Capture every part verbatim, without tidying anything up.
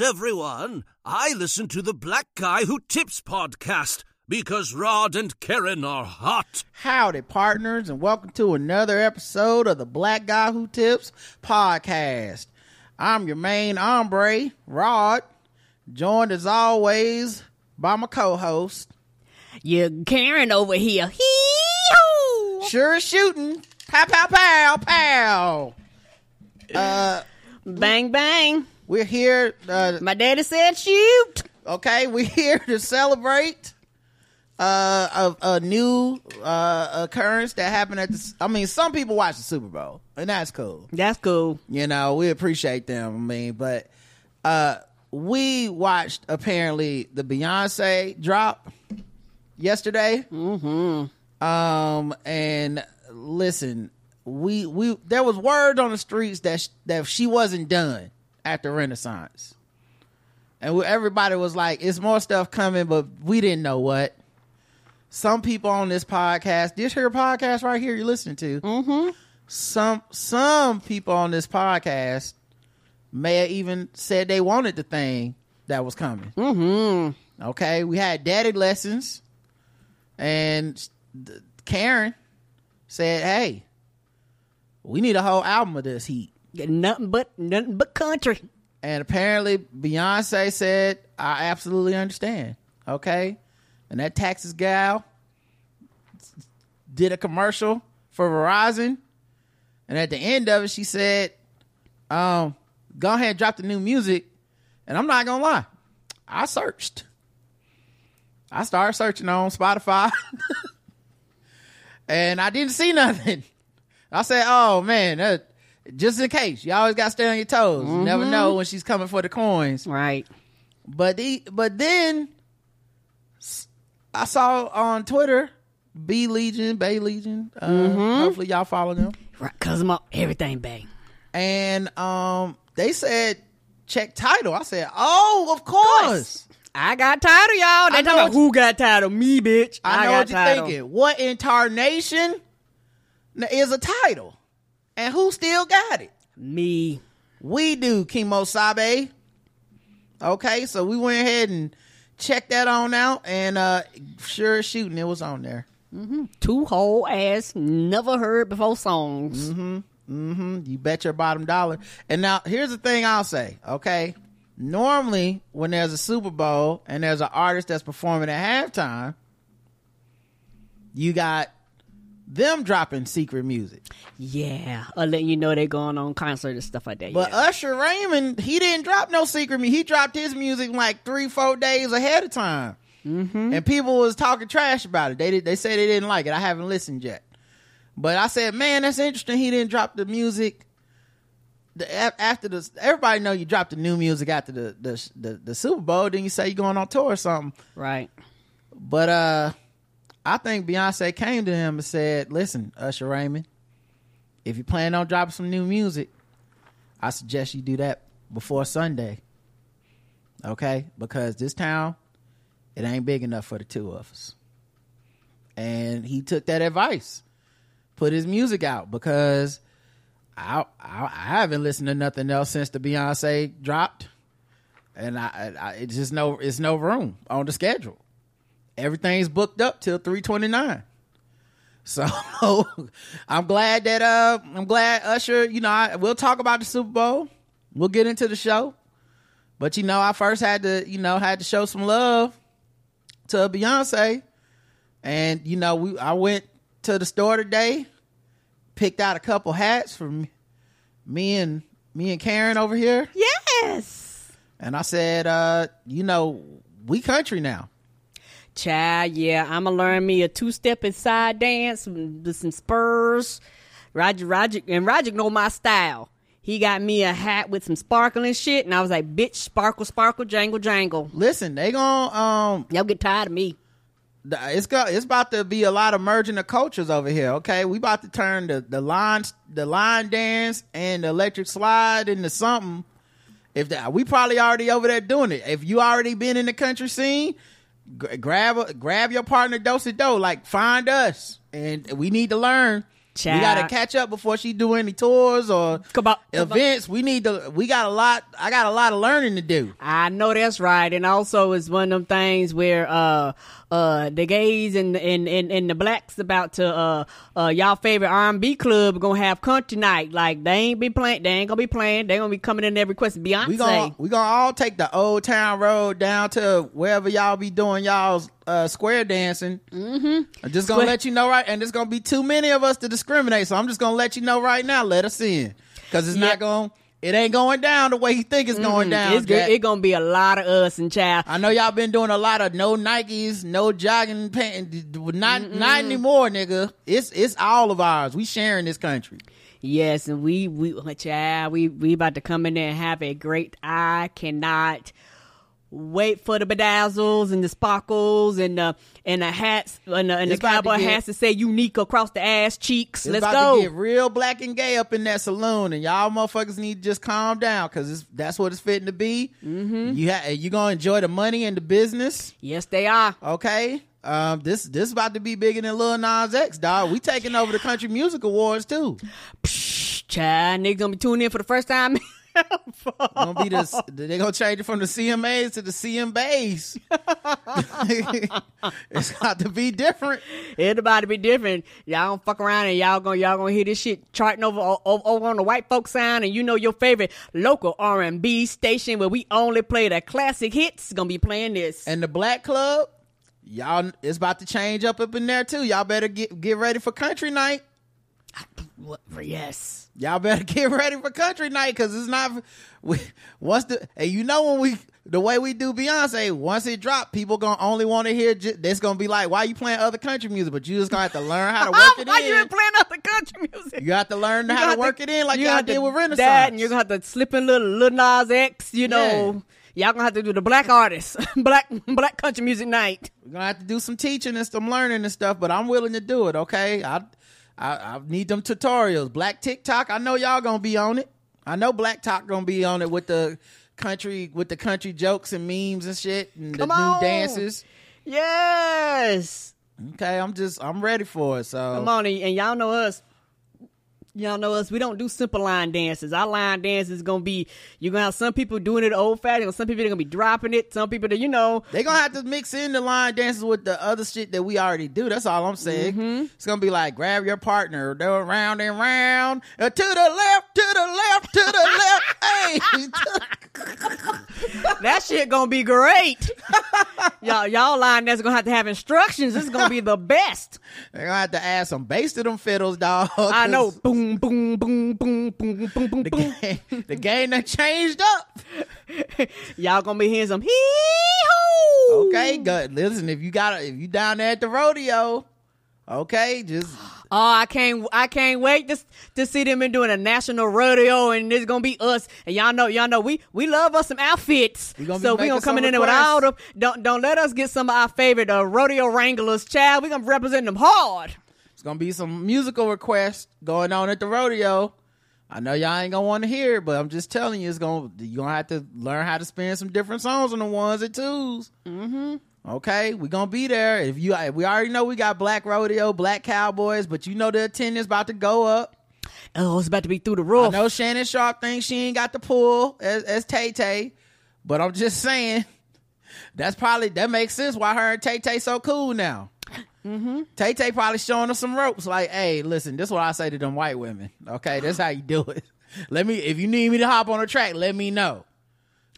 knows everyone, I listen to the Black Guy Who Tips podcast because Rod and Karen are hot. Howdy, partners, and welcome to another episode of the Black Guy Who Tips podcast. I'm your main hombre, Rod, joined as always by my co-host. Your Karen over here. Hee-hoo! Sure is shooting. Pow, pow, pow, pow. Uh, bang, bang. We're here. Uh, My daddy said shoot. Okay, we're here to celebrate uh, a, a new uh, occurrence that happened at the... I mean, some people watch the Super Bowl, and that's cool. That's cool. You know, we appreciate them. I mean, but uh, we watched, apparently, the Beyoncé drop yesterday. Mm-hmm. Um, and listen, we we there was word on the streets that sh- that she wasn't done after Renaissance, and we, everybody was like, "It's more stuff coming," but we didn't know what. Some people on this podcast, this here podcast right here, you're listening to. Mm-hmm. Some some people on this podcast may have even said they wanted the thing that was coming. Mm-hmm. Okay, we had daddy lessons, and Karen said, "Hey, we need a whole album of this heat. Yeah, nothing but nothing but country." And apparently Beyonce said, "I absolutely understand." Okay, and that Texas gal did a commercial for Verizon, and at the end of it, she said, "Um, go ahead and drop the new music." And I'm not gonna lie, I searched. I started searching on Spotify. And I didn't see nothing. I said, "Oh man, uh, just in case, you always got to stay on your toes. Mm-hmm. You never know when she's coming for the coins, right?" But the but then I saw on Twitter, B Legion, Bay Legion. Uh, mm-hmm. Hopefully, y'all follow them. Right, cause I'm up everything, Bay. And um, they said check title. I said, "Oh, of course." Of course. I got title, y'all. They talking about who got title. Me, bitch. I, I know got what you're title. Thinking. What in tarnation is a title? And who still got it? Me. We do, Kimo Sabe. Okay, so we went ahead and checked that on out. And uh, sure as shooting, it was on there. Mm-hmm. Two whole ass, never heard before songs. Mm-hmm. Mm-hmm. You bet your bottom dollar. And now, here's the thing I'll say, okay? Normally, when there's a Super Bowl and there's an artist that's performing at halftime, you got them dropping secret music. Yeah, or letting you know they're going on concert and stuff like that. But yeah. Usher Raymond, he didn't drop no secret music. He dropped his music like three, four days ahead of time. Mm-hmm. And people was talking trash about it. They did, they said they didn't like it. I haven't listened yet. But I said, man, that's interesting. He didn't drop the music. The, after the everybody know you dropped the new music after the the, the the Super Bowl, then you say you're going on tour or something, right? But uh, I think Beyonce came to him and said, "Listen, Usher Raymond, if you plan on dropping some new music, I suggest you do that before Sunday, okay? Because this town, it ain't big enough for the two of us." And he took that advice, put his music out because I, I I haven't listened to nothing else since the Beyonce dropped, and I, I it's just no it's no room on the schedule. Everything's booked up till three twenty-nine. So I'm glad that uh I'm glad Usher. You know, I, we'll talk about the Super Bowl. We'll get into the show, but you know, I first had to you know had to show some love to Beyonce, and you know we I went to the store today. Picked out a couple hats for me, me and me and Karen over here. Yes. And I said, uh, you know, we country now. Child, yeah. I'ma learn me a two step and side dance with some spurs. Roger Roger and Roger know my style. He got me a hat with some sparkling shit, and I was like, bitch, sparkle, sparkle, jangle, jangle. Listen, they gonna um y'all get tired of me. It's got, it's about to be a lot of merging of cultures over here, okay? We about to turn the, the line the line dance and the electric slide into something. If that, we probably already over there doing it. If you already been in the country scene, g- grab a, grab your partner do-si-do. Like, find us. And we need to learn Child. We gotta catch up before she do any tours or Kabop. events. Kabop. We need to. We got a lot. I got a lot of learning to do. I know that's right. And also, it's one of them things where uh, uh, the gays and and, and and the blacks about to uh, uh, y'all favorite R and B club gonna have country night. Like they ain't be playing. They ain't gonna be playing. They gonna be coming in there requesting Beyonce. We gonna we gonna all take the Old Town Road down to wherever y'all be doing y'all's uh, square dancing. Mm-hmm. I'm just gonna Squ- let you know right, and there's gonna be too many of us to discuss. Discriminate, so I'm just gonna let you know right now. Let us in, because it's yep. not going. It ain't going down the way you think it's mm-hmm. going down. It's good. It's gonna be a lot of us and child. I know y'all been doing a lot of no Nikes, no jogging pants. Not Mm-mm. not anymore, nigga. It's it's all of ours. We sharing this country. Yes, and we we child. We we about to come in there and have a great. I cannot wait for the bedazzles and the sparkles and the and the hats and the, and the cowboy get, hats to say unique across the ass cheeks. Let's about go. To get real black and gay up in that saloon, and y'all motherfuckers need to just calm down because that's what it's fitting to be. Mm-hmm. You ha- you gonna enjoy the money and the business. Yes, they are. Okay. Um, this this about to be bigger than Lil Nas X, dog. We taking over the Country Music Awards too. Psh, child, niggas gonna be tuning in for the first time. Gonna be this, they gonna change it from the C M As to the C M Bs. It's got to be different. It's about to be different. Y'all don't fuck around and y'all gonna y'all gonna hear this shit charting over over, over on the white folk sound, and you know your favorite local R and B station where we only play the classic hits gonna be playing this. And the black club, y'all, it's about to change up up in there too. Y'all better get get ready for country night. Yes. Y'all better get ready for country night because it's not. We, once the and you know when we the way we do Beyonce, once it drop, people gonna only want to hear. That's gonna be like, why are you playing other country music? But you just gonna have to learn how to work oh, it why in. Why you been playing other country music? You have to learn how to work to, it in like y'all did with Renaissance. That, and you're gonna have to slip in little little Nas X. You know, yeah. Y'all gonna have to do the black artists, black black country music night. We're gonna have to do some teaching and some learning and stuff. But I'm willing to do it. Okay. I I, I need them tutorials. Black TikTok, I know y'all gonna be on it. I know Black Talk gonna be on it with the country with the country jokes and memes and shit and Come the on. new dances. Yes. Okay, I'm just I'm ready for it. So Come on, and y'all know us. Y'all know us. We don't do simple line dances. Our line dance is gonna be you're gonna have some people doing it old fashioned, some people are gonna be dropping it, some people that you know they're gonna have to mix in the line dances with the other shit that we already do. That's all I'm saying. Mm-hmm. It's gonna be like grab your partner, go round and round uh, to the left, to the left, to the left. Hey, that shit gonna be great. y'all, y'all line dances gonna have to have instructions. This is gonna be the best. They're gonna have to add some bass to them fiddles, dog. I know. Boom. Boom, boom, boom, boom, boom, boom, the boom. Game, the game done changed up. Y'all gonna be hearing some hee-hoo. Okay, good. Listen, if you got if you down there at the rodeo, okay, just oh, I can't, I can't wait to to see them in doing a national rodeo, and it's gonna be us. And y'all know, y'all know, we we love us some outfits, we so we gonna come in there with all the don't don't let us get some of our favorite uh, rodeo wranglers, child. We gonna represent them hard. Gonna be some musical requests going on at the rodeo. I know y'all ain't gonna want to hear it, but I'm just telling you, it's gonna you're gonna have to learn how to spin some different songs on the ones and twos. Mm-hmm. Okay, we're gonna be there. If you we already know we got black rodeo, black cowboys, but you know the attendance about to go up. Oh, it's about to be through the roof. I know Shannon Sharp thinks she ain't got the pull as, as Tay Tay, but I'm just saying that's probably that makes sense why her and Tay Tay so cool now. Mm-hmm. Tay Tay probably showing us some ropes. Like, hey, listen, this is what I say to them white women. Okay, that's how you do it. Let me, if you need me to hop on a track, let me know,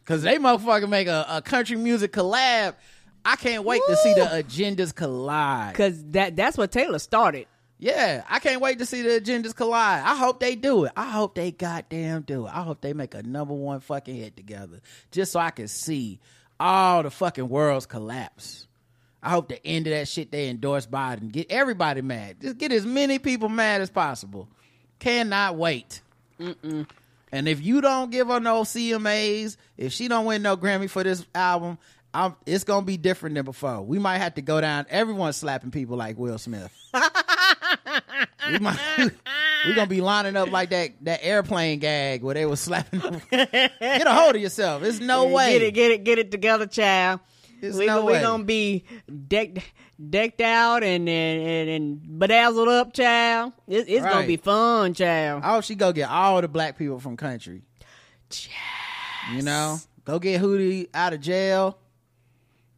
cause they motherfucking make a, a country music collab. I can't wait Woo! to see the agendas collide. Cause that that's what Taylor started. Yeah, I can't wait to see the agendas collide. I hope they do it. I hope they goddamn do it. I hope they make a number one fucking hit together, just so I can see all the fucking worlds collapse. I hope the end of that shit they endorsed Biden. Get everybody mad. Just get as many people mad as possible. Cannot wait. Mm-mm. And if you don't give her no C M As, if she don't win no Grammy for this album, I'm, it's going to be different than before. We might have to go down. Everyone's slapping people like Will Smith. we might, we're going to be lining up like that, that airplane gag where they were slapping them. Get a hold of yourself. There's no way. Get it, get it, get it together, child. We're no we gonna be decked decked out and and, and, and bedazzled up, child. It, it's right. gonna be fun, child. Oh, she go get all the black people from country. Yes. You know, go get Hootie out of jail.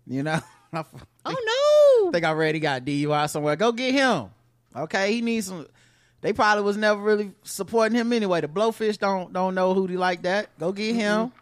You know. I think, oh no! I think I already got D U I somewhere. Go get him. Okay, he needs some. They probably was never really supporting him anyway. The Blowfish don't don't know Hootie like that. Go get him. Mm-hmm.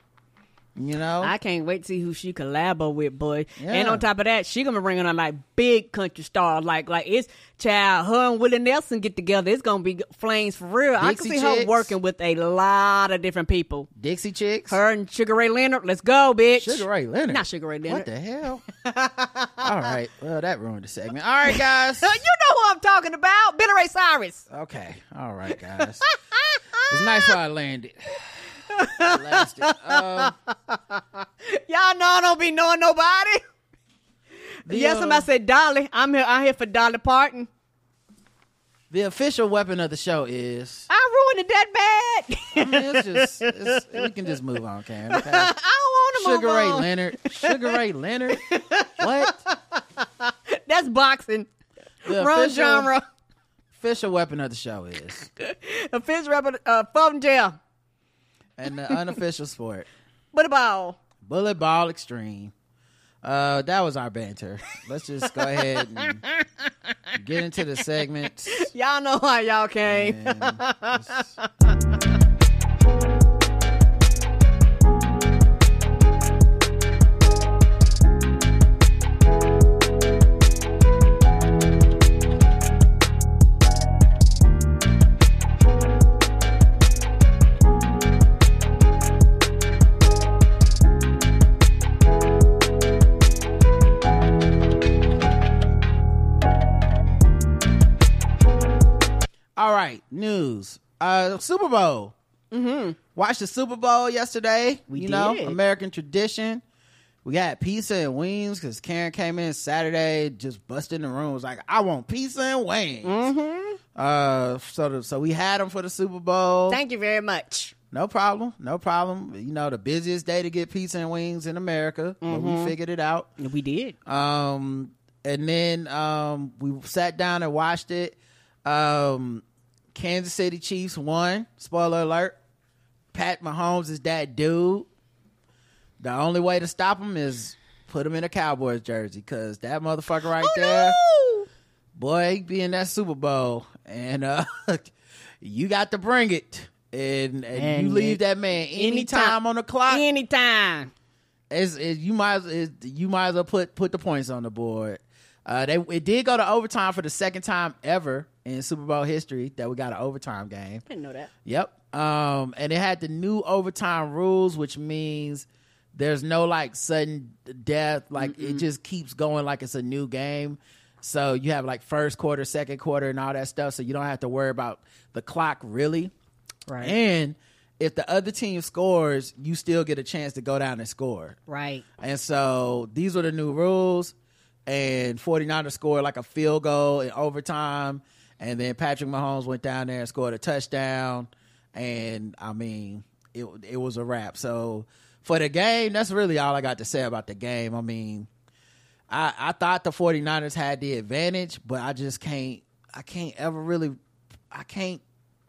You know, I can't wait to see who she collabo with, boy. Yeah. And on top of that, she gonna bring on like big country stars. Like like it's child. Her and Willie Nelson get together. It's gonna be flames for real. Dixie I can see Chicks. Her working with a lot of different people. Dixie Chicks. Her and Sugar Ray Leonard. Let's go, bitch. Sugar Ray Leonard. Not Sugar Ray Leonard. What the hell? All right. Well, that ruined the segment. All right, guys. You know who I'm talking about. Billy Ray Cyrus. Okay. All right, guys. It's nice how I landed. I lasted. Um, Y'all know I don't be knowing nobody. The, yeah, somebody uh, said Dolly. I'm here. I'm here for Dolly Parton. The official weapon of the show is. I ruined it that bad. I mean, it's just it's, we can just move on, Cam. Okay? I don't want to move on. Sugar Ray Leonard. Sugar Ray Leonard. What? That's boxing. The Wrong official, genre. Official weapon of the show is. Official weapon. Uh, phone jail. And the unofficial sport. Bullet ball. Bullet ball extreme. Uh, that was our banter. Let's just go ahead and get into the segments. Y'all know how y'all came. All right, news. Uh, Super Bowl. Mm-hmm. Watched the Super Bowl yesterday. We you did. know, American tradition. We got pizza and wings because Karen came in Saturday, just busted in the room. Was like, I want pizza and wings. Mm-hmm. Uh, so, the, so we had them for the Super Bowl. Thank you very much. No problem. No problem. You know, the busiest day to get pizza and wings in America. Mm-hmm. But we figured it out. We did. Um, and then um, we sat down and watched it. Um, Kansas City Chiefs won. Spoiler alert. Pat Mahomes is that dude. The only way to stop him is put him in a Cowboys jersey, because that motherfucker right oh, there, no. boy, he be in that Super Bowl. And uh, you got to bring it. And, and, and you leave it, that man anytime, anytime on the clock. Anytime. It's, it, you, might, it, you might as well put, put the points on the board. Uh, they It did go to overtime for the second time ever in Super Bowl history that we got an overtime game. I didn't know that. Yep. Um, and it had the new overtime rules, which means there's no, like, sudden death. Like, Mm-mm. it just keeps going like it's a new game. So you have, like, first quarter, second quarter, and all that stuff, so you don't have to worry about the clock, really. Right. And if the other team scores, you still get a chance to go down and score. Right. And so these were the new rules. And forty-niners scored like a field goal in overtime. And then Patrick Mahomes went down there and scored a touchdown. And, I mean, it it was a wrap. So, for the game, that's really all I got to say about the game. I mean, I, I thought the forty-niners had the advantage, but I just can't – I can't ever really – I can't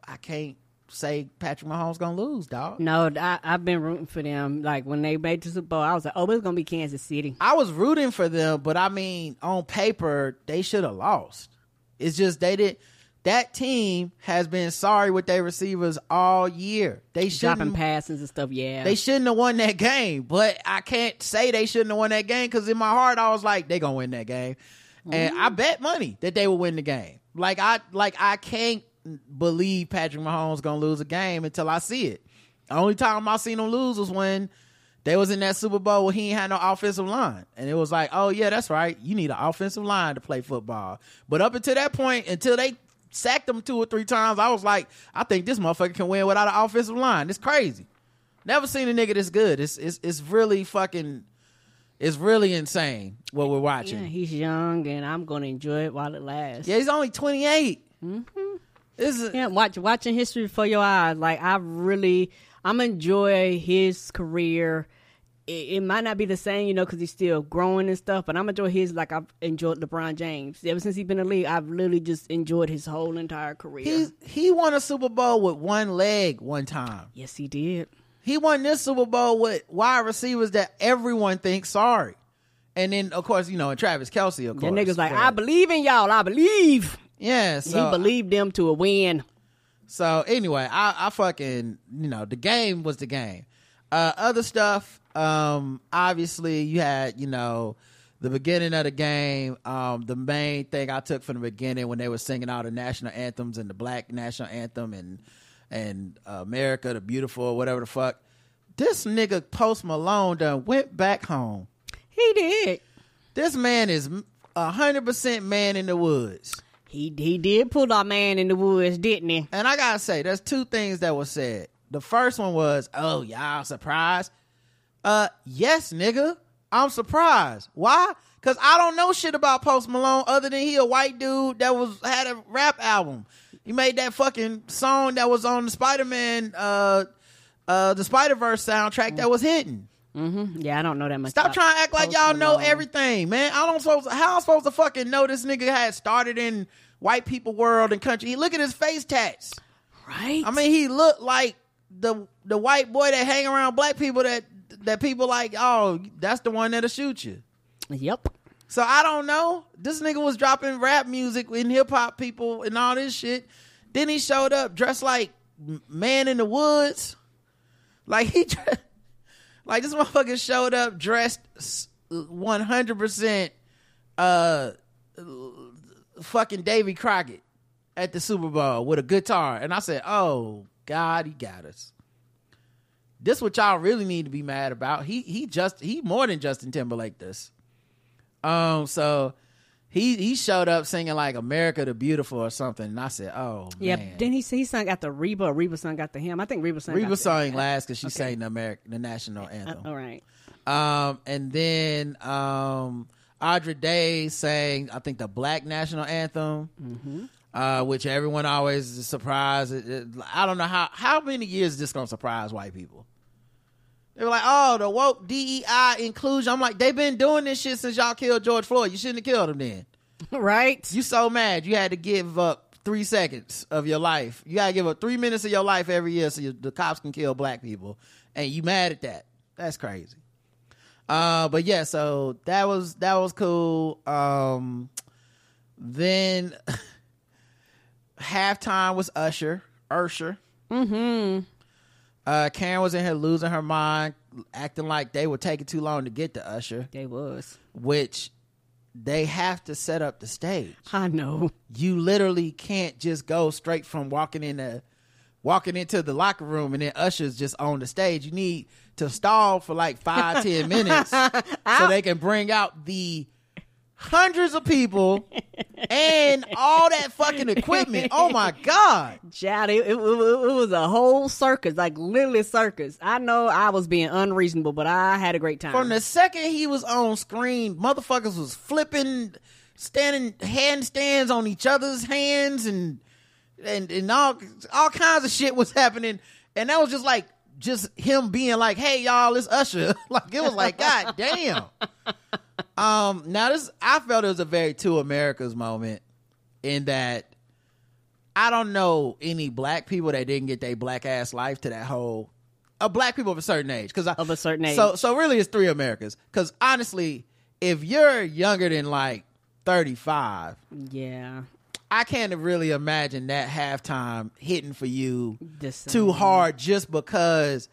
I can't say Patrick Mahomes going to lose, dog. No, I, I've been rooting for them. Like, when they made the Super Bowl, I was like, oh, it's going to be Kansas City. I was rooting for them, but, I mean, on paper, they should have lost. It's just they didn't – that team has been sorry with their receivers all year. They shouldn't – dropping passes and stuff, yeah. They shouldn't have won that game, but I can't say they shouldn't have won that game, because in my heart, I was like, they're going to win that game. Mm-hmm. And I bet money that they will win the game. Like, I, like, I can't believe Patrick Mahomes gonna lose a game until I see it. The only time I seen him lose was when they was in that Super Bowl where he ain't had no offensive line, and it was like, oh yeah, that's right, you need an offensive line to play football. But up until that point, until they sacked him two or three times, I was like, I think this motherfucker can win without an offensive line. It's crazy. Never seen a nigga this good. It's it's it's really fucking. It's really insane what we're watching. Yeah, he's young, and I'm gonna enjoy it while it lasts. Yeah, he's only twenty-eight. Mm-hmm. This is, yeah, watch, watching history before your eyes. Like, I really, I'm enjoy his career it, it might not be the same, you know, because he's still growing and stuff, but I'm enjoying his, like I've enjoyed LeBron James. Ever since he's been in the league, I've literally just enjoyed his whole entire career. He's, he won a Super Bowl with one leg one time. Yes, he did. He won this Super Bowl with wide receivers that everyone thinks sorry. And then, of course, you know, and Travis Kelce, of course. That nigga's like, I believe in y'all. I believe. Yeah. So, he believed them to a win. So, anyway, I, I fucking, you know, the game was the game. Uh, other stuff, um, obviously, you had, you know, the beginning of the game. Um, the main thing I took from the beginning when they were singing all the national anthems and the black national anthem and and uh, America the Beautiful, whatever the fuck. This nigga Post Malone done went back home. He did. This man is one hundred percent man in the woods. He he did pull our man in the woods, didn't he? And I gotta say, there's two things that were said. The first one was, oh, y'all surprised? Uh, yes, nigga, I'm surprised. Why? Because I don't know shit about Post Malone other than he a white dude that was had a rap album. He made that fucking song that was on the Spider-Man, uh, uh, the Spider-Verse soundtrack that was hidden. Mm-hmm. Yeah, I don't know that much. Stop trying to act like y'all know everything, man. I don't supposed to, how I'm supposed to fucking know this nigga had started in white people world and country. He, look at his face tats, right? I mean, he looked like the the white boy that hang around black people that that people like. Oh, that's the one that'll shoot you. Yep. So I don't know. This nigga was dropping rap music in hip hop people and all this shit. Then he showed up dressed like man in the woods, like he. Dressed, Like, this motherfucker showed up dressed one hundred percent uh, fucking Davy Crockett at the Super Bowl with a guitar. And I said, oh, God, he got us. This what y'all really need to be mad about. He he just he more than Justin Timberlake this. Um, so he he showed up singing like America the Beautiful or something. And I said, oh, yeah, man. Yeah, then he, he sang out the Reba. Or Reba sang out the him. I think Reba sang Reba sang last because she okay. sang the, America, the national anthem. Uh, all right. Um, and then um, Andra Day sang, I think, the black national anthem, mm-hmm. uh, which everyone always is surprised. It, it, I don't know how, how many years is this going to surprise white people? They were like, oh, the woke D E I inclusion. I'm like, they've been doing this shit since y'all killed George Floyd. You shouldn't have killed him then. Right? You so mad you had to give up three seconds of your life. You got to give up three minutes of your life every year so you, the cops can kill black people. And you mad at that. That's crazy. Uh, but yeah, so that was, that was cool. Um, then halftime was Usher. Usher. Mm-hmm. Uh, Karen was in here losing her mind, acting like they were taking too long to get to Usher. They was. Which, they have to set up the stage. I know. You literally can't just go straight from walking in the, walking into the locker room and then Usher's just on the stage. You need to stall for like five, ten minutes so they can bring out the hundreds of people and all that fucking equipment. Oh my God. Child, it, it, it was a whole circus, like literally circus. I know I was being unreasonable, but I had a great time. From the second he was on screen, motherfuckers was flipping, standing handstands on each other's hands and and, and all, all kinds of shit was happening. And that was just like, just him being like, hey y'all, it's Usher. Like it was like, God damn. Um, now this, I felt it was a very two Americas moment in that I don't know any black people that didn't get their black ass life to that whole, uh, black people of a certain age. Cause I, of a certain age. So, so really it's three Americas. Cause honestly, if you're younger than like thirty-five, yeah, I can't really imagine that halftime hitting for you too hard just because,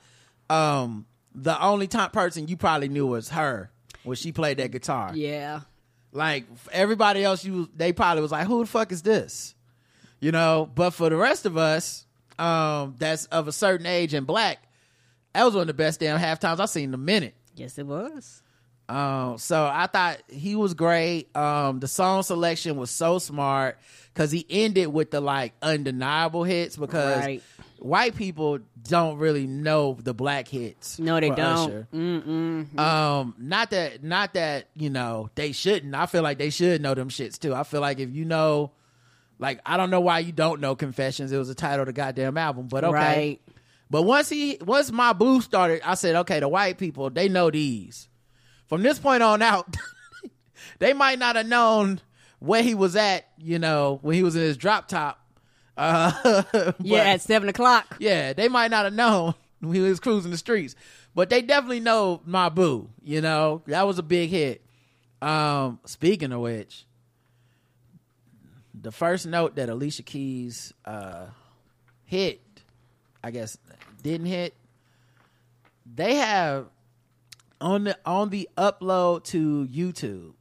um, the only top person you probably knew was her. When she played that guitar. Yeah. Like, everybody else, you they probably was like, who the fuck is this? You know? But for the rest of us, um, that's of a certain age and black, that was one of the best damn halftimes I've seen in a minute. Yes, it was. Um, so I thought he was great. Um, the song selection was so smart because he ended with the, like, undeniable hits because right. white people don't really know the black hits. No, they don't. Mm-mm. Um, not that, not that, you know, they shouldn't. I feel like they should know them shits too. I feel like if you know, like, I don't know why you don't know Confessions. It was the title of the goddamn album, but okay. Right. But once he, once My Boo started, I said, okay, the white people, they know these. From this point on out, they might not have known where he was at, you know, when he was in his drop top. Uh, but, yeah, at seven o'clock. Yeah, they might not have known when he was cruising the streets. But they definitely know My Boo, you know. That was a big hit. Um, speaking of which, the first note that Alicia Keys uh, hit, I guess didn't hit, they have on the on the upload to YouTube,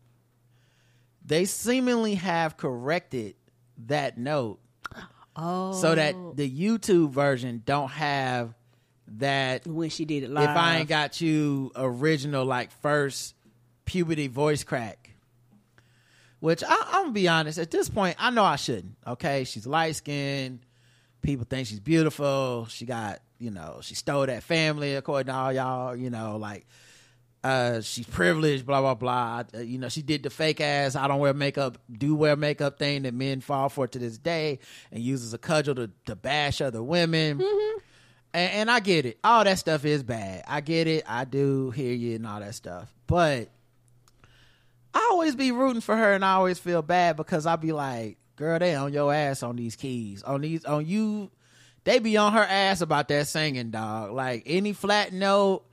they seemingly have corrected that note. Oh. So that the YouTube version don't have that when she did it live. If I Ain't Got You original, like, first puberty voice crack, which I, I'm gonna be honest, at this point I know I shouldn't. Okay, she's light skinned, people think she's beautiful, she got, you know, she stole that family according to all y'all, you know, like, uh she's privileged, blah blah blah, uh, you know, she did the fake ass I don't wear makeup do wear makeup thing that men fall for to this day and uses a cudgel to, to bash other women. Mm-hmm. And, and I get it. All that stuff is bad. I get it. I do hear you and all that stuff. But I always be rooting for her, and I always feel bad because I be like, girl, they on your ass on these keys. On these, on you, they be on her ass about that singing, dog. Like, any flat note,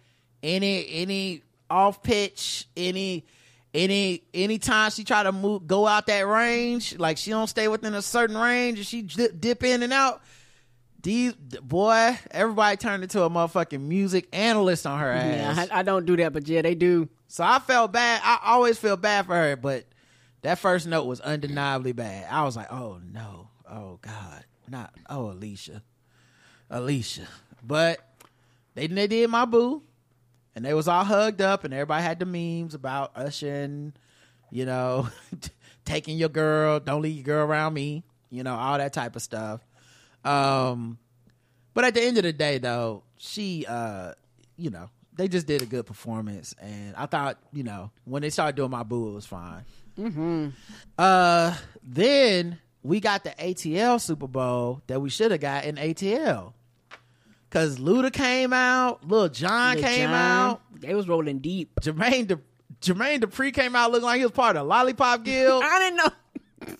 any any off pitch, any any any time she try to move, go out that range, like she don't stay within a certain range and she dip, dip in and out. These, boy, everybody turned into a motherfucking music analyst on her ass. Yeah, I, I don't do that, but yeah, they do. So I felt bad. I always feel bad for her, but that first note was undeniably bad. I was like, oh no, oh God, not, oh Alicia, Alicia. But they they did My Boo, and they was all hugged up, and everybody had the memes about Usher and, you know, taking your girl, don't leave your girl around me, you know, all that type of stuff. Um, but at the end of the day, though, she, uh, you know, they just did a good performance, and I thought, you know, when they started doing My Boo, it was fine. Mm-hmm. Uh, then we got the A T L Super Bowl that we should have got in A T L, because Luda came out, Lil Jon Lil came John, out, they was rolling deep. Jermaine Du- Jermaine Dupri came out looking like he was part of the Lollipop Guild. I didn't know.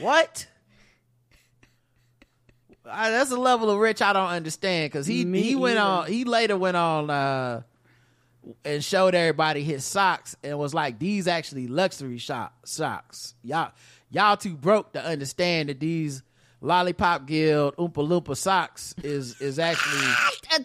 What? I, that's a level of rich I don't understand, because he, he went on he later went on uh, and showed everybody his socks and was like, these actually luxury shop socks. Y'all y'all too broke to understand that these Lollipop Guild Oompa Loompa socks is is actually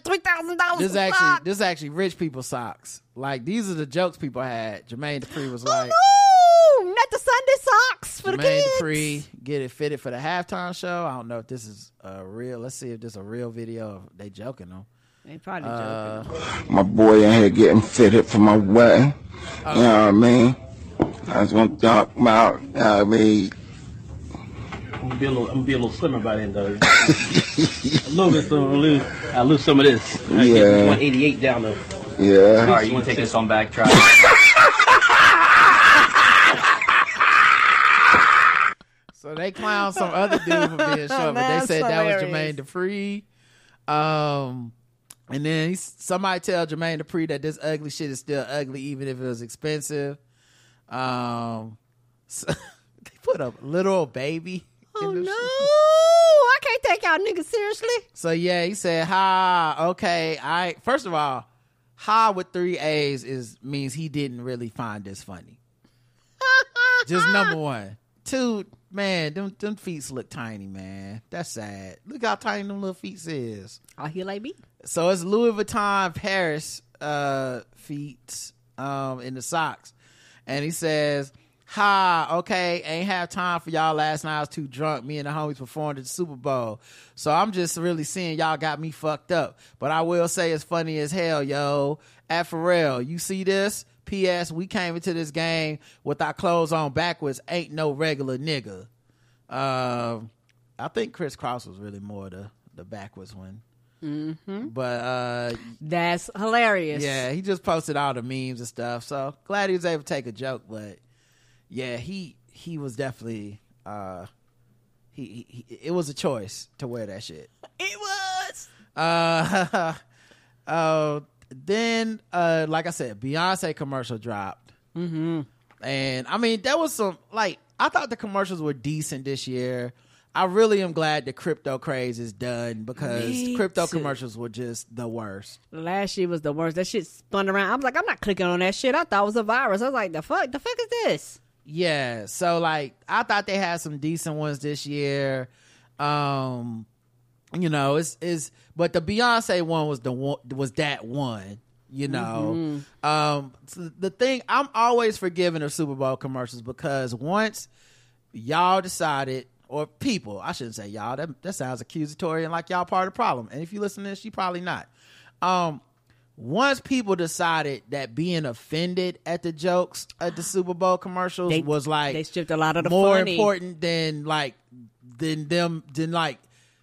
three thousand dollars. This actually sock. This actually rich people socks. Like, these are the jokes people had. Jermaine Dupri was like, oh no, not the Sunday socks for Jermaine the kids. Jermaine Dupri get it fitted for the halftime show. I don't know if this is a real. Let's see if this is a real video. Of they joking them. They probably uh, joking. My boy in here getting fitted for my wedding. Okay. You know what I mean? I just want to talk about. You know what I mean. I'm gonna be a little, I'm gonna be a little slimmer by then, though. A little bit, so I'll lose, I'll lose some of this. I yeah. Get one eighty-eight down, though. Yeah. All right, you wanna take this on back, try it. So they clowned some other dude for being short, but they said hilarious. That was Jermaine Dupri. Um, and then he, somebody tell Jermaine Dupri that this ugly shit is still ugly, even if it was expensive. Um, so they put up Little Baby. Oh no, I can't take y'all niggas seriously. So yeah, he said hi. Okay, I first of all, hi with three A's is means he didn't really find this funny. Just number one. Two, man, them them feet look tiny, man. That's sad. Look how tiny them little feet is. Are he like me? So it's Louis Vuitton Paris uh feet um in the socks. And he says, hi, okay, ain't have time for y'all last night. I was too drunk. Me and the homies performed at the Super Bowl. So I'm just really seeing y'all got me fucked up. But I will say it's funny as hell, yo. At Pharrell, you see this? P S We came into this game with our clothes on backwards. Ain't no regular nigga. Um, I think Chris Cross was really more the, the backwards one. Mm-hmm. But uh that's hilarious. Yeah, he just posted all the memes and stuff. So glad he was able to take a joke, but yeah, he he was definitely uh he, he it was a choice to wear that shit. It was. Uh, uh, then, uh, like I said, Beyonce commercial dropped. Mm-hmm. And I mean, there was some, like, I thought the commercials were decent this year. I really am glad the crypto craze is done, because Me crypto too. commercials were just the worst. Last year was the worst. That shit spun around. I was like, I'm not clicking on that shit. I thought it was a virus. I was like, the fuck, the fuck is this? Yeah. So like, I thought they had some decent ones this year. Um, you know, it's is, but the Beyonce one was the one, was that one. You know, mm-hmm. um, so the thing, I'm always forgiving of Super Bowl commercials, because once y'all decided. Or people, I shouldn't say y'all. That that sounds accusatory and like y'all part of the problem. And if you listen to this, you probably not. Um, once people decided that being offended at the jokes at the Super Bowl commercials they, was like they stripped a lot of the more funny. important than like than them than like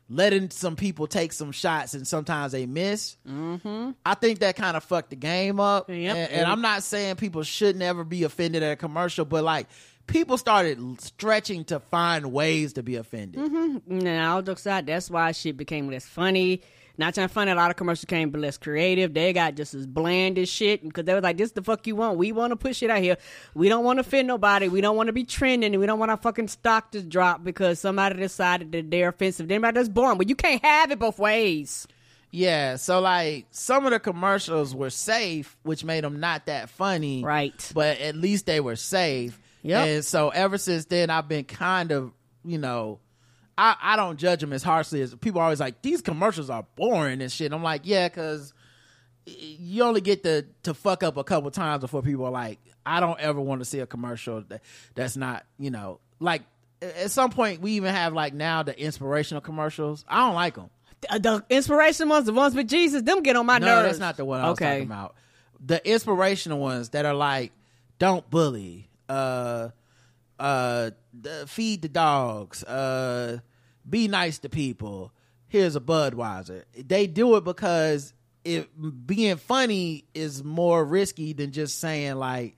letting some people take some shots and sometimes they miss. Mm-hmm. I think that kind of fucked the game up. Yep. And, and I'm not saying people shouldn't ever be offended at a commercial, but like. People started stretching to find ways to be offended. Mm-hmm. Now, all jokes aside, that's why shit became less funny. Not trying to find a lot of commercials became less creative. They got just as bland as shit because they was like, this is the fuck you want. We want to put shit out here. We don't want to offend nobody. We don't want to be trending. And we don't want our fucking stock to drop because somebody decided that they're offensive. Anybody that's boring. But you can't have it both ways. Yeah, so like some of the commercials were safe, which made them not that funny. Right. But at least they were safe. Yep. And so ever since then, I've been kind of, you know, I, I don't judge them as harshly as people are always like, these commercials are boring and shit. I'm like, yeah, because you only get to, to fuck up a couple times before people are like, I don't ever want to see a commercial that, that's not, you know, like at some point we even have like now the inspirational commercials. I don't like them. The, the inspirational ones, the ones with Jesus, them get on my no, nerves. No, that's not the one I was okay. talking about. The inspirational ones that are like, don't bully. Uh, uh, the, feed the dogs. Uh, be nice to people. Here's a Budweiser. They do it because it being funny is more risky than just saying like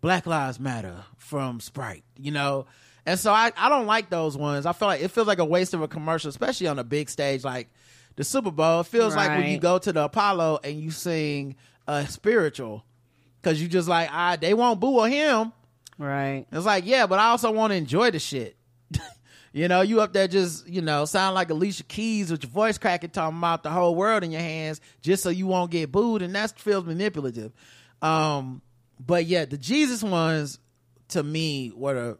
Black Lives Matter from Sprite, you know. And so I, I don't like those ones. I feel like it feels like a waste of a commercial, especially on a big stage like the Super Bowl. It feels right. like when you go to the Apollo and you sing a spiritual because you just like I they won't boo or him. Right. It's like, yeah, but I also want to enjoy the shit. You know, you up there just, you know, sound like Alicia Keys with your voice cracking, talking about the whole world in your hands just so you won't get booed. And that feels manipulative. Um, but yeah, the Jesus ones to me were the,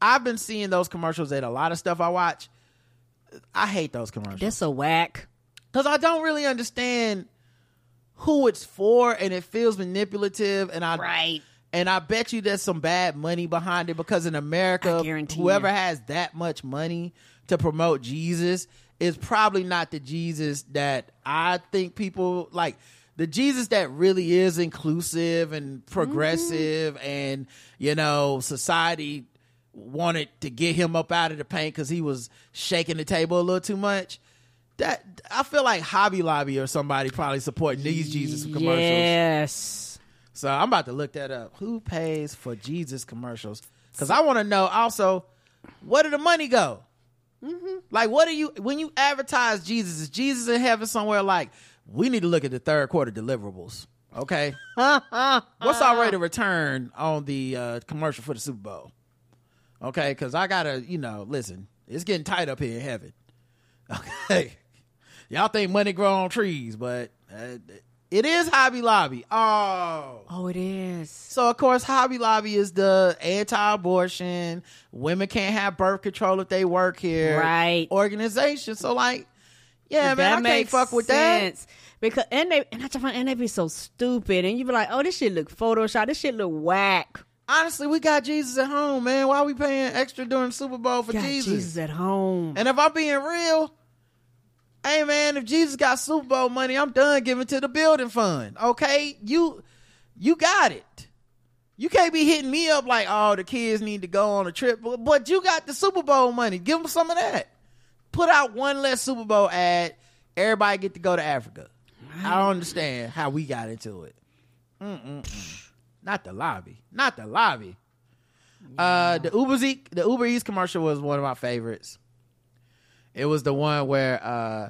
I've been seeing those commercials at a lot of stuff I watch. I hate those commercials. That's a whack. Because I don't really understand who it's for and it feels manipulative. And I. Right. And I bet you there's some bad money behind it because in America, whoever you. has that much money to promote Jesus is probably not the Jesus that I think people like. The Jesus that really is inclusive and progressive mm-hmm. and, you know, society wanted to get him up out of the paint because he was shaking the table a little too much. That I feel like Hobby Lobby or somebody probably supporting these Jesus commercials. Yes. So I'm about to look that up. Who pays for Jesus commercials? Because I want to know also, where did the money go? Mm-hmm. Like, what do you, when you advertise Jesus, is Jesus in heaven somewhere? Like, we need to look at the third quarter deliverables. Okay. What's our rate of return on the uh, commercial for the Super Bowl? Okay. Because I got to, you know, listen, it's getting tight up here in heaven. Okay. Y'all think money grow on trees, but. Uh, It is Hobby Lobby. Oh. Oh, it is. So, of course, Hobby Lobby is the anti-abortion, women can't have birth control if they work here. Right. Organization. So, like, yeah, if man, I can't fuck with sense. that. Because and they and I just find and they be so stupid. And you be like, oh, this shit look Photoshop. This shit look whack. Honestly, we got Jesus at home, man. Why are we paying extra during the Super Bowl for got Jesus? Jesus at home. And if I'm being real... Hey, man, if Jesus got Super Bowl money, I'm done giving to the building fund, okay? You you got it. You can't be hitting me up like, oh, the kids need to go on a trip. But, but you got the Super Bowl money. Give them some of that. Put out one less Super Bowl ad. Everybody get to go to Africa. I don't understand how we got into it. Mm-mm-mm. Not the lobby. Not the lobby. Yeah. Uh, the Uber Z, the Uber Eats commercial was one of my favorites. It was the one where uh,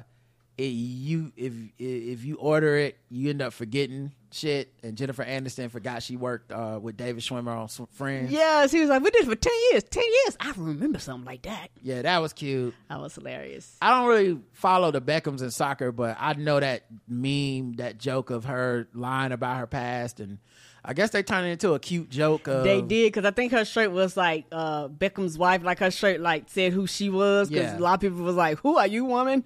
it, you if if you order it, you end up forgetting shit. And Jennifer Aniston forgot she worked uh, with David Schwimmer on Friends. Yes, he was like, we did it for ten years. Ten years, I remember something like that. Yeah, that was cute. That was hilarious. I don't really follow the Beckhams in soccer, but I know that meme, that joke of her lying about her past, and I guess they turned it into a cute joke. Of, they did, because I think her shirt was like uh, Beckham's wife. Like her shirt, like said who she was. Because yeah. a lot of people was like, "Who are you, woman?"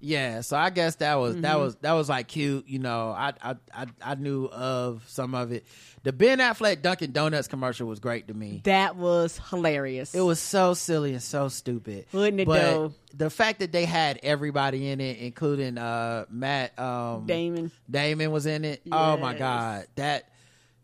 Yeah. So I guess that was mm-hmm. that was that was like cute. You know, I I I, I knew of some of it. The Ben Affleck Dunkin' Donuts commercial was great to me. That was hilarious. It was so silly and so stupid. Wouldn't it but though? The fact that they had everybody in it, including uh, Matt um, Damon. Damon was in it. Yes. Oh my God, that.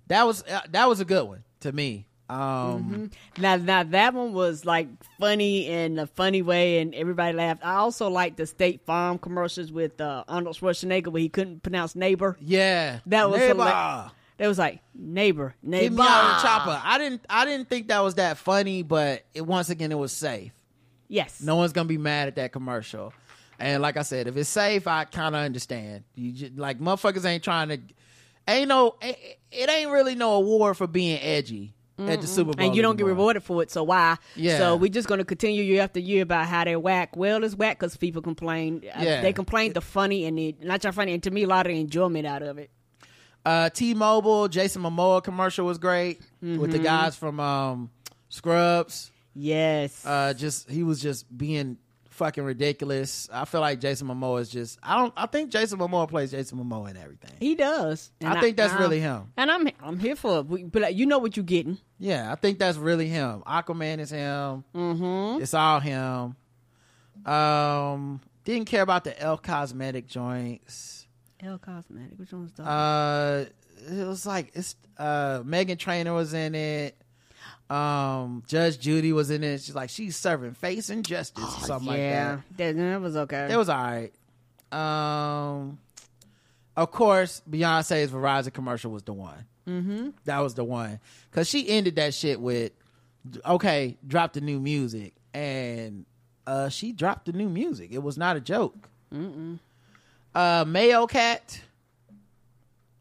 That was uh, that was a good one to me. Um, mm-hmm. Now, now that one was like funny in a funny way, and everybody laughed. I also liked the State Farm commercials with uh, Arnold Schwarzenegger, where he couldn't pronounce neighbor. Yeah, that was neighbor. Like, that was like neighbor, neighbor. Give me all the chopper. I didn't, I didn't think that was that funny, but it, once again, it was safe. Yes, no one's gonna be mad at that commercial. And like I said, if it's safe, I kind of understand. You just, like motherfuckers ain't trying to. Ain't no, it ain't really no award for being edgy Mm-mm. at the Super Bowl, and you don't anymore. Get rewarded for it. So why? Yeah. So we're just going to continue year after year about how they whack. Well, it's whack because people complain. Yeah. They complained it, the funny and the not your funny, and to me, a lot of the enjoyment out of it. Uh, T-Mobile Jason Momoa commercial was great mm-hmm. with the guys from um, Scrubs. Yes, uh, just he was just being fucking ridiculous. I feel like Jason Momoa is just I don't I think Jason Momoa plays Jason Momoa in everything. He does. And I, I think that's I'm, really him. And I'm I'm here for it. But like, you know what you're getting. Yeah, I think that's really him. Aquaman is him. Mm-hmm. It's all him. Um didn't care about the Elf Cosmetic joints. Elf Cosmetic, which one's that? Uh it was like it's uh Meghan Trainor was in it. Um, Judge Judy was in it. She's like, she's serving face and justice oh, or something yeah. like that. Yeah, that was okay. It was all right. Um, of course, Beyonce's Verizon commercial was the one. Mm-hmm. That was the one. Because she ended that shit with, okay, drop the new music. And uh, she dropped the new music. It was not a joke. Mm-mm. Uh, Mayo Cat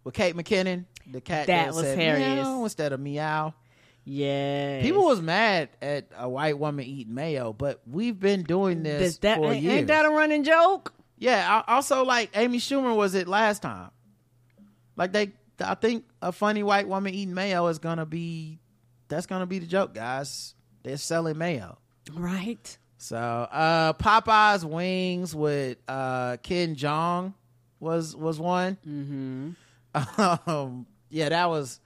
with Kate McKinnon. The cat that, that was said hilarious. Meow instead of meow. Yeah, people was mad at a white woman eating mayo, but we've been doing this that, for ain't, years. Ain't that a running joke? Yeah. I, also, like Amy Schumer was it last time. Like they, I think a funny white woman eating mayo is gonna be, that's gonna be the joke, guys. They're selling mayo, right? So, uh, Popeye's wings with uh, Ken Jeong was was one. Mm-hmm. Um, yeah, that was.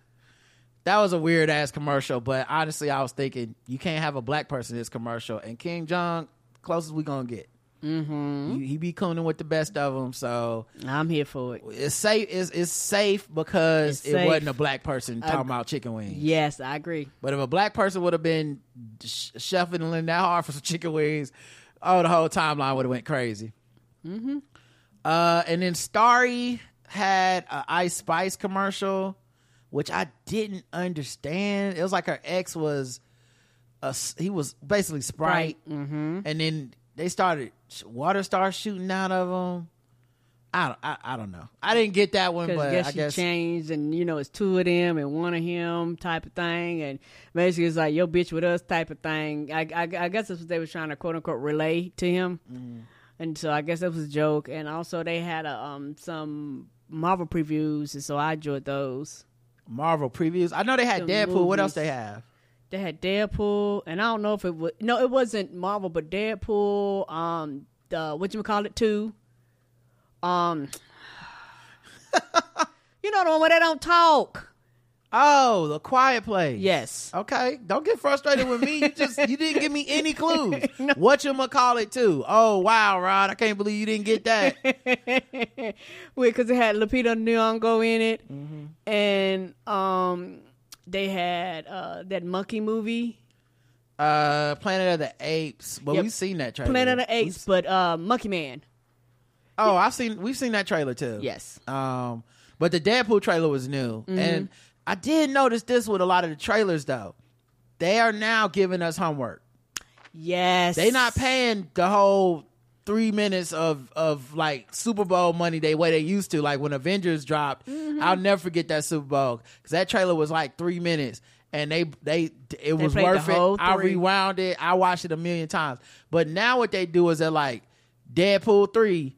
That was a weird ass commercial, but honestly, I was thinking you can't have a black person in this commercial. And King Jong, closest we gonna get. Mm-hmm. He, he be cooning with the best of them, so I'm here for it. It's safe. It's, it's safe because it's it safe. Wasn't a black person talking I, about chicken wings. Yes, I agree. But if a black person would have been sh- shuffling that hard for some chicken wings, oh, the whole timeline would have went crazy. Mm-hmm. Uh, and then Starry had an Ice Spice commercial, which I didn't understand. It was like her ex was, a, he was basically Sprite. Mm-hmm. And then they started, water started shooting out of him. I don't, I, I don't know. I didn't get that one, but guess I she guess. she changed and, you know, it's two of them and one of him type of thing. And basically it's like, yo, bitch with us type of thing. I, I, I guess that's what they were trying to quote unquote relay to him. Mm. And so I guess that was a joke. And also they had a, um some Marvel previews. And so I enjoyed those. Marvel previews. I know they had the Deadpool. Movies. What else they have? They had Deadpool, and I don't know if it was no, it wasn't Marvel, but Deadpool. Um, the what you call it too. Um, you know the one where they don't talk. Oh, The Quiet Place. Yes. Okay. Don't get frustrated with me. You just you didn't give me any clues. No. Whatchamacallit too. Oh wow, Rod. I can't believe you didn't get that. Wait, because it had Lupita Nyong'o in it. Mm-hmm. And um they had uh that monkey movie. Uh Planet of the Apes. But yep. We've seen that trailer. Planet of the Apes, we've... but uh Monkey Man. Oh, yeah. I've seen we've seen that trailer too. Yes. Um but the Deadpool trailer was new. Mm-hmm. And I did notice this with a lot of the trailers, though. They are now giving us homework. Yes. They're not paying the whole three minutes of of like Super Bowl money they way they used to. Like when Avengers dropped, mm-hmm. I'll never forget that Super Bowl because that trailer was like three minutes. And they, they, it was worth it. I rewound it. I watched it a million times. But now what they do is they're like, Deadpool three,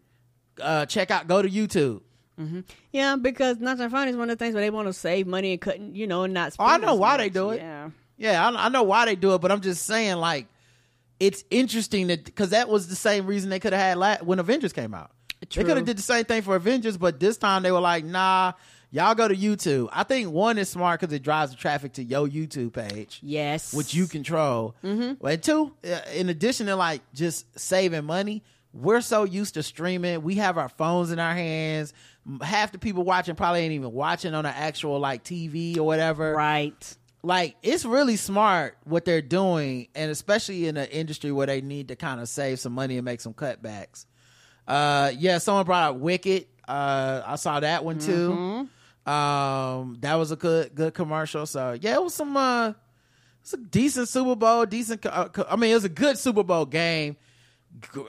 uh, check out, go to YouTube. Mm-hmm. Yeah, because not your phone is one of the things where they want to save money and cut, you know, and not spend. Oh, I know why much. They do it. Yeah, yeah I, I know why they do it, but I'm just saying, like, it's interesting that, because that was the same reason they could have had last, when Avengers came out. True. They could have did the same thing for Avengers, but this time they were like, nah. Y'all go to YouTube. I think one is smart because it drives the traffic to your YouTube page. Yes. Which you control. Mm-hmm. And two, in addition to like just saving money, we're so used to streaming. We have our phones in our hands. Half the people watching probably ain't even watching on an actual like T V or whatever. Right. Like it's really smart what they're doing. And especially in an industry where they need to kind of save some money and make some cutbacks. Uh, yeah. Someone brought up Wicked. Uh, I saw that one too. Mm-hmm. Um, that was a good good commercial. So yeah, it was some uh, it's a decent Super Bowl. Decent, uh, I mean, it was a good Super Bowl game.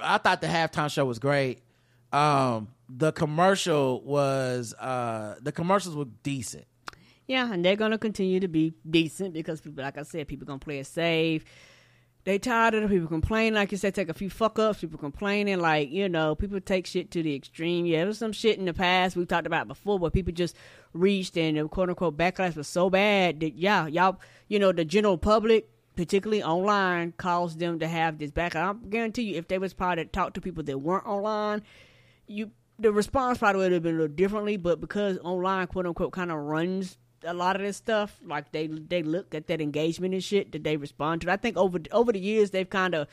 I thought the halftime show was great. Um, the commercial was uh, the commercials were decent. Yeah, and they're gonna continue to be decent because people, like I said, people gonna play it safe. They tired of the people complaining. Like you said, take a few fuck-ups, people complaining. Like, you know, people take shit to the extreme. Yeah, there was some shit in the past we talked about before where people just reached and the quote-unquote backlash was so bad that, yeah, y'all, you know, the general public, particularly online, caused them to have this backlash. I guarantee you, if they was probably to talk to people that weren't online, you the response probably would have been a little differently, but because online, quote-unquote, kind of runs a lot of this stuff, like they they look at that engagement and shit that they respond to. I think over over the years they've kind of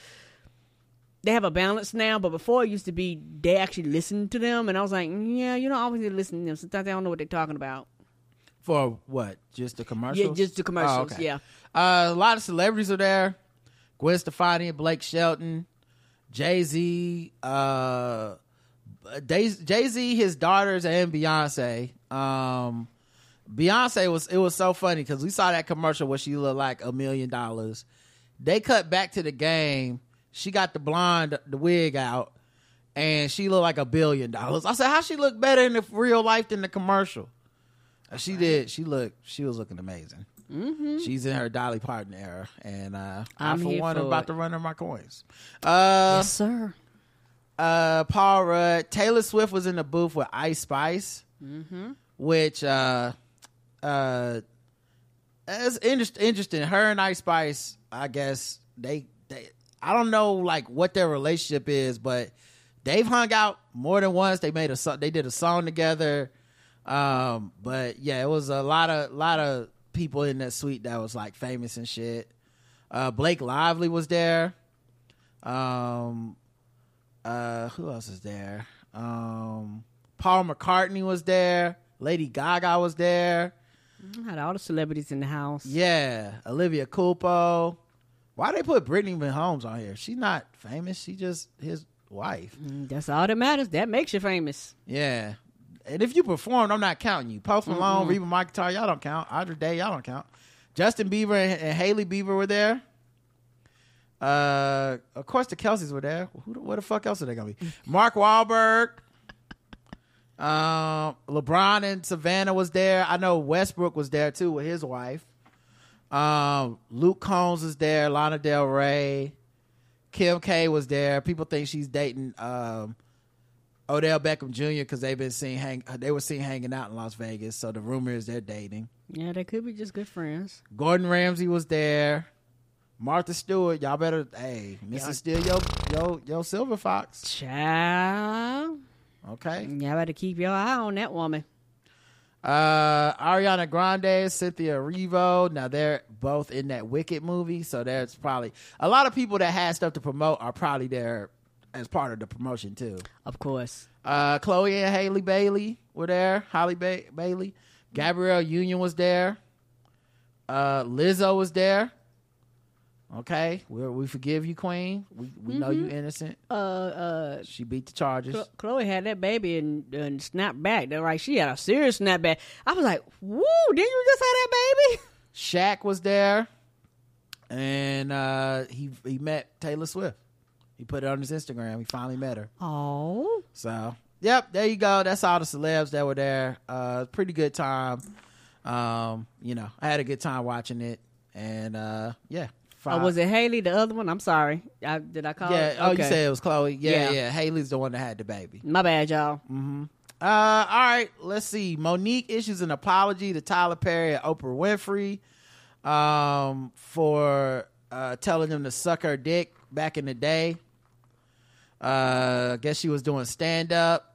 they have a balance now, but before it used to be they actually listened to them, and I was like, yeah, you don't always need to listen to them. Sometimes they don't know what they're talking about. For what? Just the commercials? Yeah, just the commercials. Oh, okay. Yeah, uh, a lot of celebrities are there: Gwen Stefani, Blake Shelton, Jay Z, uh, Jay Z, his daughters, and Beyonce. Um, Beyonce was it was so funny because we saw that commercial where she looked like a million dollars. They cut back to the game. She got the blonde the wig out, and she looked like a billion dollars. I said, "How she looked better in the real life than the commercial?" That's she right. did. She looked. She was looking amazing. Mm-hmm. She's in her Dolly Parton era, and uh, I'm I for one for am about it. to run her my coins. Uh, yes, sir. Uh, Paul Rudd, Taylor Swift was in the booth with Ice Spice, mm-hmm. which. Uh, Uh, it's inter- interesting. Her and Ice Spice, I guess they, they, I don't know like what their relationship is, but they've hung out more than once. They made a song, they did a song together. Um, but yeah, it was a lot of, lot of people in that suite that was like famous and shit. Uh, Blake Lively was there. Um, uh, who else is there? Um, Paul McCartney was there. Lady Gaga was there. I had all the celebrities in the house. Yeah, Olivia Culpo. Why they put Brittany Mahomes on here? She's not famous. She just his wife. Mm, that's all that matters. That makes you famous. Yeah, and if you performed, I'm not counting you. Post Malone, mm-hmm. Reba McEntire, y'all don't count. Andra Day, y'all don't count. Justin Bieber and, and Hailey Bieber were there. Uh, of course the Kelce's were there. Who, what the fuck else are they gonna be? Mark Wahlberg. Um, LeBron and Savannah was there. I know Westbrook was there too with his wife. Um, Luke Combs was there. Lana Del Rey, Kim K was there. People think she's dating um Odell Beckham Junior because they've been seen hang. They were seen hanging out in Las Vegas, so the rumor is they're dating. Yeah, they could be just good friends. Gordon Ramsay was there. Martha Stewart, y'all better. Hey, Missus Steele, yo, yo, yo, Silver Fox. Ciao. Okay. Y'all better keep your eye on that woman. Uh, Ariana Grande, Cynthia Erivo. Now, they're both in that Wicked movie, so there's probably... A lot of people that had stuff to promote are probably there as part of the promotion, too. Of course. Uh, Chloe and Haley Bailey were there. Holly ba- Bailey. Gabrielle Union was there. Uh, Lizzo was there. Okay, we we forgive you, Queen. We we mm-hmm. know you innocent. Uh, uh, she beat the charges. Cl- Chloe had that baby and, and snapped back. They're like, she had a serious snap back. I was like, woo! Didn't you just have that baby? Shaq was there, and uh, he he met Taylor Swift. He put it on his Instagram. He finally met her. Oh. So, yep, there you go. That's all the celebs that were there. Uh, pretty good time. Um, you know, I had a good time watching it. And, uh, yeah. Oh, was it Haley, the other one? I'm sorry. I, did I call yeah, it? Yeah. Okay. Oh, you said it was Chloe. Yeah, yeah, yeah. Haley's the one that had the baby. My bad, y'all. Mm-hmm. Uh, all right. Let's see. Monique issues an apology to Tyler Perry and Oprah Winfrey um, for uh, telling them to suck her dick back in the day. Uh, I guess she was doing stand-up.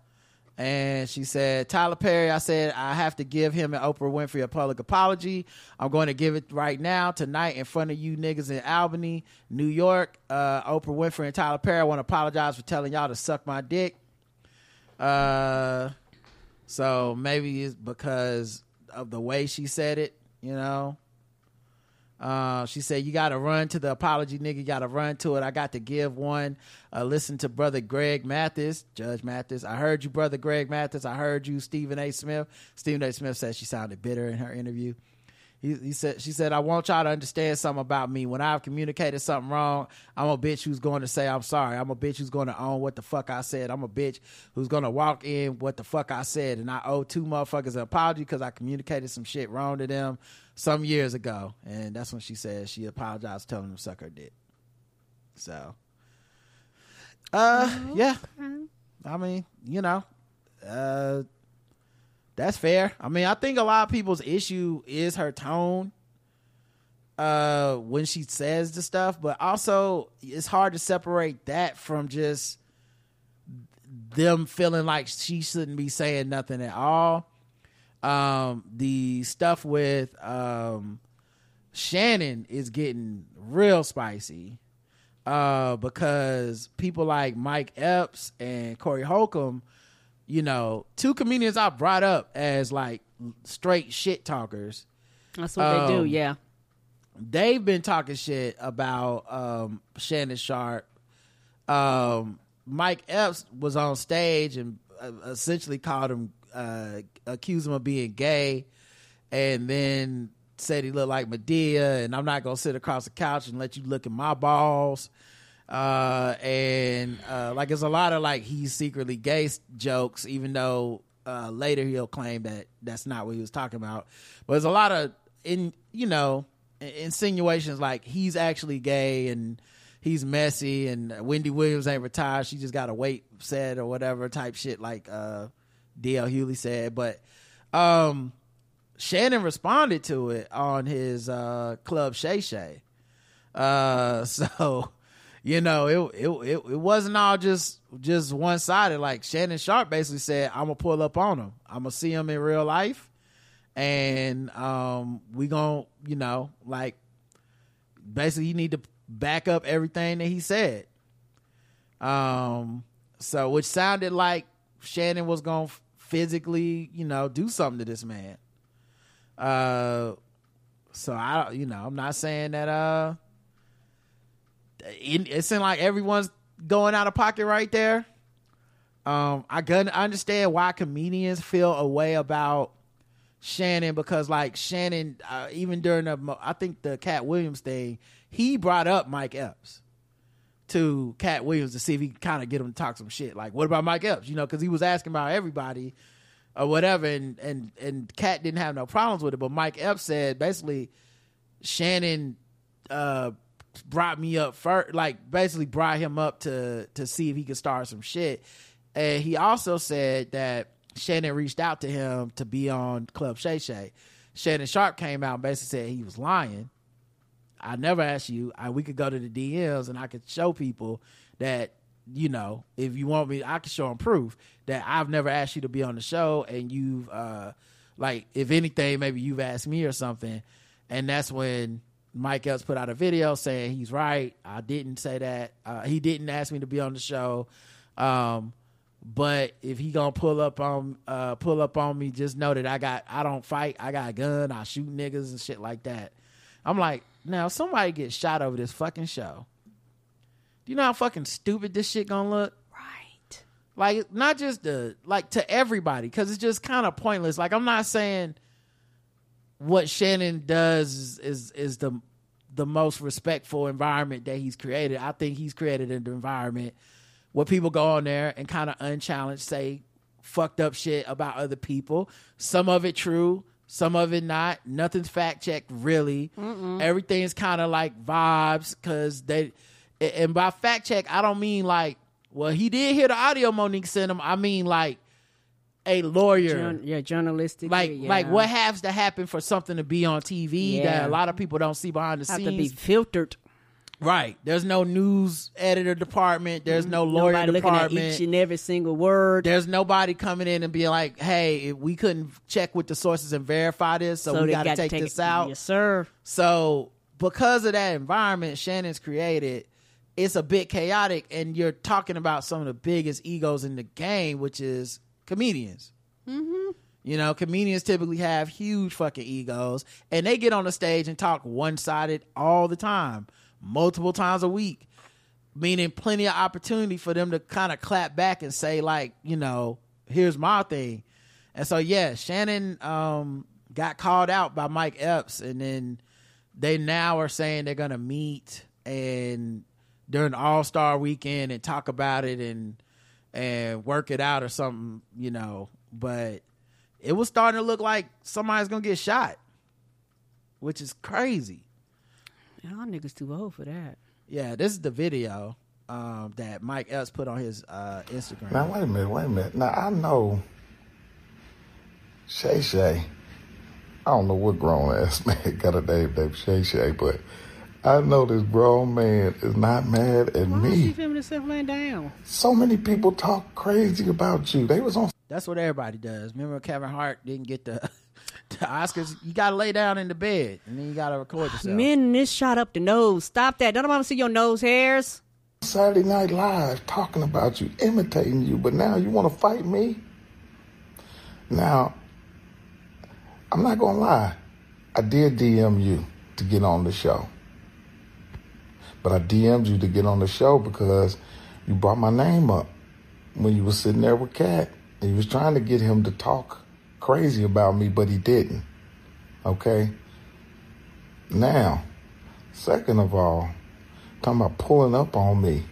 And she said, Tyler Perry, I said, I have to give him and Oprah Winfrey a public apology. I'm going to give it right now, tonight, in front of you niggas in Albany, New York. Uh, Oprah Winfrey and Tyler Perry, I want to apologize for telling y'all to suck my dick. Uh, so maybe it's because of the way she said it, you know. Uh, she said, you got to run to the apology, nigga. You got to run to it. I got to give one. Uh, listen to Brother Greg Mathis, Judge Mathis. I heard you, Brother Greg Mathis. I heard you, Stephen A. Smith. Stephen A. Smith said she sounded bitter in her interview. He, he said, she said, I want y'all to understand something about me. When I've communicated something wrong, I'm a bitch who's going to say I'm sorry. I'm a bitch who's going to own what the fuck I said. I'm a bitch who's going to walk in what the fuck I said. And I owe two motherfuckers an apology because I communicated some shit wrong to them some years ago, and that's when she said she apologized, telling him to suck her dick. So, uh, oh, yeah, okay. I mean, you know, uh, that's fair. I mean, I think a lot of people's issue is her tone, uh, when she says the stuff, but also it's hard to separate that from just them feeling like she shouldn't be saying nothing at all. Um, the stuff with, um, Shannon is getting real spicy, uh, because people like Mike Epps and Corey Holcomb, you know, two comedians I brought up as like straight shit talkers. That's what um, they do. Yeah. They've been talking shit about, um, Shannon Sharp. Um, Mike Epps was on stage and essentially called him, uh, accused him of being gay, and then said he looked like Madea, and I'm not gonna sit across the couch and let you look at my balls, uh and uh like it's a lot of like he's secretly gay jokes, even though uh later he'll claim that that's not what he was talking about. But there's a lot of in you know insinuations like he's actually gay and he's messy, and Wendy Williams ain't retired, she just got a weight set or whatever type shit, like uh D L Hewley said. But um Shannon responded to it on his uh Club Shay Shay, uh so you know it it it, it wasn't all just just one-sided. Like Shannon Sharp basically said, I'm gonna pull up on him, I'm gonna see him in real life, and um we gonna you know like basically you need to back up everything that he said, um so which sounded like Shannon was gonna physically, you know, do something to this man. Uh, so I, you know, I'm not saying that. Uh, it, it seemed like everyone's going out of pocket right there. Um, I can understand why comedians feel a way about Shannon, because, like, Shannon, uh, even during the, I think the Cat Williams thing, he brought up Mike Epps to Cat Williams to see if he could kind of get him to talk some shit. Like, what about Mike Epps? You know, because he was asking about everybody or whatever, and and and Cat didn't have no problems with it. But Mike Epps said basically, Shannon uh, brought me up first, like basically brought him up to to see if he could start some shit. And he also said that Shannon reached out to him to be on Club Shay Shay. Shannon Sharp came out and basically said he was lying. I never asked you. I, we could go to the D Ms and I could show people that, you know, if you want me, I could show them proof that I've never asked you to be on the show. And you've, uh, like, if anything, maybe you've asked me or something. And that's when Mike Epps put out a video saying he's right. I didn't say that. Uh, he didn't ask me to be on the show. Um, but if he gonna pull up on, uh, pull up on me, just know that I got, I don't fight. I got a gun. I shoot niggas and shit like that. I'm like, now, somebody gets shot over this fucking show. Do you know how fucking stupid this shit gonna look? Right. Like, not just the, like, to everybody, because it's just kind of pointless. Like, I'm not saying what Shannon does is is the the most respectful environment that he's created. I think he's created an environment where people go on there and kind of unchallenged say fucked up shit about other people. Some of it true, some of it not. Nothing's fact checked really. Mm-mm. Everything's kind of like vibes, because they, and by fact check, I don't mean like, well, he did hear the audio Monique sent him. I mean like a lawyer. Jour- yeah, journalistic. Like, yeah. like what has to happen for something to be on T V yeah. that a lot of people don't see behind the have scenes. Have to be filtered. Right. There's no news editor department. There's no lawyer nobody department. Looking at each and every single word. There's nobody coming in and being like, hey, we couldn't check with the sources and verify this, so, so we got to take, take this it. out. Yes, sir. So because of that environment Shannon's created, it's a bit chaotic, and you're talking about some of the biggest egos in the game, which is comedians. Mm-hmm. You know, comedians typically have huge fucking egos, and they get on the stage and talk one-sided all the time, multiple times a week, meaning plenty of opportunity for them to kind of clap back and say like, you know, here's my thing. And so yeah, Shannon um got called out by Mike Epps, and then they now are saying they're gonna meet and during the All-Star weekend and talk about it and and work it out or something, you know. But it was starting to look like somebody's gonna get shot, which is crazy. Y'all niggas too old for that. Yeah, this is the video um, that Mike Epps put on his uh, Instagram. Now, wait a minute, wait a minute. Now, I know Shay Shay. I don't know what grown-ass man got a name named Shay Shay, but I know this grown man is not mad at Why me. Why is she feminist laying down? So many people talk crazy about you. They was on... That's what everybody does. Remember Kevin Hart didn't get the... The Oscars, you gotta lay down in the bed and then you gotta record yourself. Men, this shot up the nose. Stop that. Don't nobody see your nose hairs. Saturday Night Live talking about you, imitating you, but now you want to fight me? Now, I'm not gonna lie. I did D M you to get on the show, but I D M'd you to get on the show because you brought my name up when you was sitting there with Kat and you was trying to get him to talk crazy about me, but he didn't. Okay? Now, second of all, talking about pulling up on me.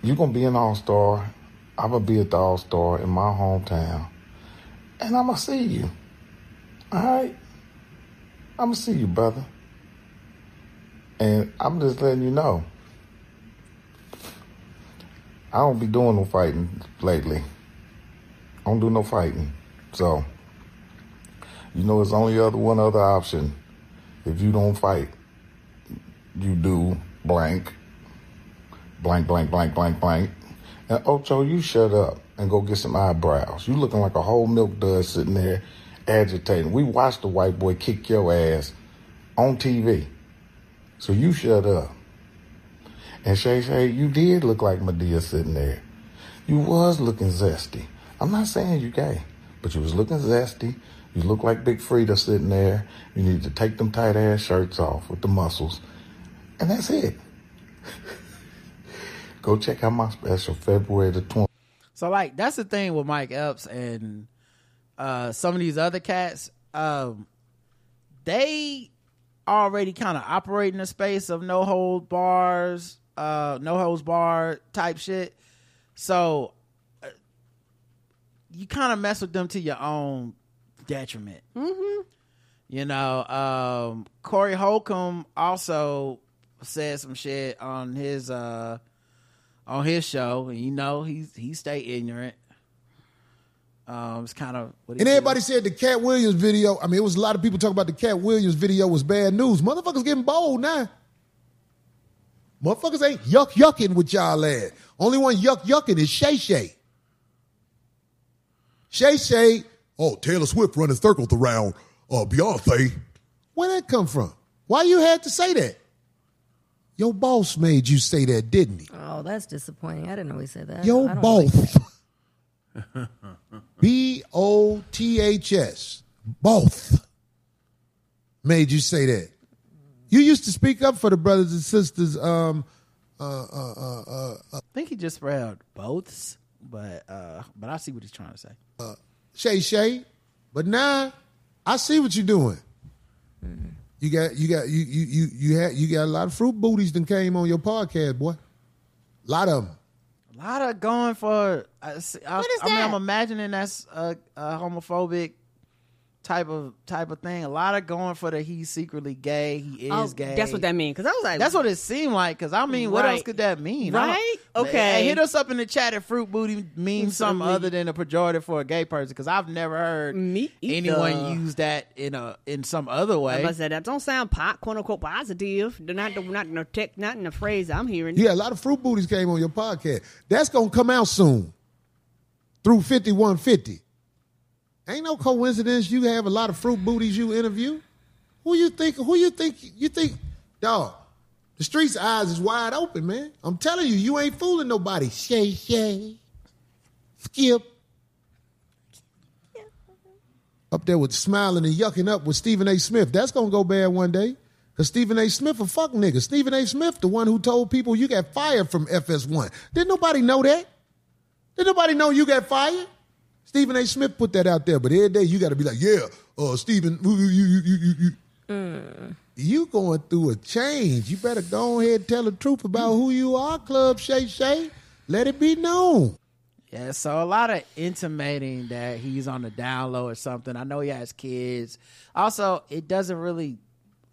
You're going to be an All-Star. I'm going to be at the All-Star in my hometown. And I'm going to see you. All right? I'm going to see you, brother. And I'm just letting you know, I don't be doing no fighting lately. I don't do no fighting. So, you know, it's only other one other option. If you don't fight, you do blank, blank, blank, blank, blank, blank. And Ocho, you shut up and go get some eyebrows. You looking like a whole milk dud sitting there agitating. We watched the white boy kick your ass on T V. So you shut up. And Shay Shay, you did look like Madea sitting there. You was looking zesty. I'm not saying you gay, but you was looking zesty. You look like Big Frida sitting there. You need to take them tight-ass shirts off with the muscles. And that's it. Go check out my special February the twentieth. So, like, that's the thing with Mike Epps and uh, some of these other cats. Um, they already kind of operate in a space of no-hold bars, uh, no-holds bar type shit. So... you kind of mess with them to your own detriment. Mm-hmm. You know, um, Corey Holcomb also said some shit on his uh, on his show. And you know, he's he stay ignorant. Um, it's kind of what and everybody said the Cat Williams video. I mean, it was a lot of people talking about the Cat Williams video was bad news. Motherfuckers getting bold now. Motherfuckers ain't yuck yucking with y'all ass. Only one yuck yucking is Shay Shay. Shay Shay, oh, Taylor Swift running circles around uh, Beyonce. Where'd that come from? Why you had to say that? Your boss made you say that, didn't he? Oh, that's disappointing. I didn't always say that. Your boss. Like B O T H S. Both. Made you say that. You used to speak up for the brothers and sisters. Um, uh, uh, uh, uh, I think he just spelled boths. But uh, but I see what he's trying to say. Uh, Shay Shay, but now I see what you're doing. Mm-hmm. You got you got you you you you had you got a lot of fruit booties that came on your podcast, boy. A lot of them. A lot of going for. I, I, what is I that? mean, I'm imagining that's a, a homophobic type of type of thing. A lot of going for the he's secretly gay. He is oh, gay. That's what that means. Because I was like, that's what it seemed like. Because I mean, right. what else could that mean? Right? Okay. Hey, hit us up in the chat if fruit booty means something other than a pejorative for a gay person. Because I've never heard Me anyone use that in a in some other way. I must say that don't sound pop, quote unquote positive. They're not not in the tech, not in the phrase I'm hearing. Yeah, a lot of fruit booties came on your podcast. That's gonna come out soon. Through fifty-one fifty. Ain't no coincidence you have a lot of fruit booties you interview. Who you think, who you think, you think, dog, the street's eyes is wide open, man. I'm telling you, you ain't fooling nobody. Shay, shay, skip. Yeah. Up there with smiling and yucking up with Stephen A. Smith. That's going to go bad one day because Stephen A. Smith a fuck nigga. Stephen A. Smith, the one who told people you got fired from F S one. Did nobody know that? Did nobody know you got fired? Stephen A. Smith put that out there, but every day you got to be like, yeah, uh, Stephen, you, you, you, you, you. Mm. You going through a change. You better go ahead and tell the truth about who you are, Club Shay Shay. Let it be known. Yeah, so a lot of intimating that he's on the down low or something. I know he has kids. Also, it doesn't really,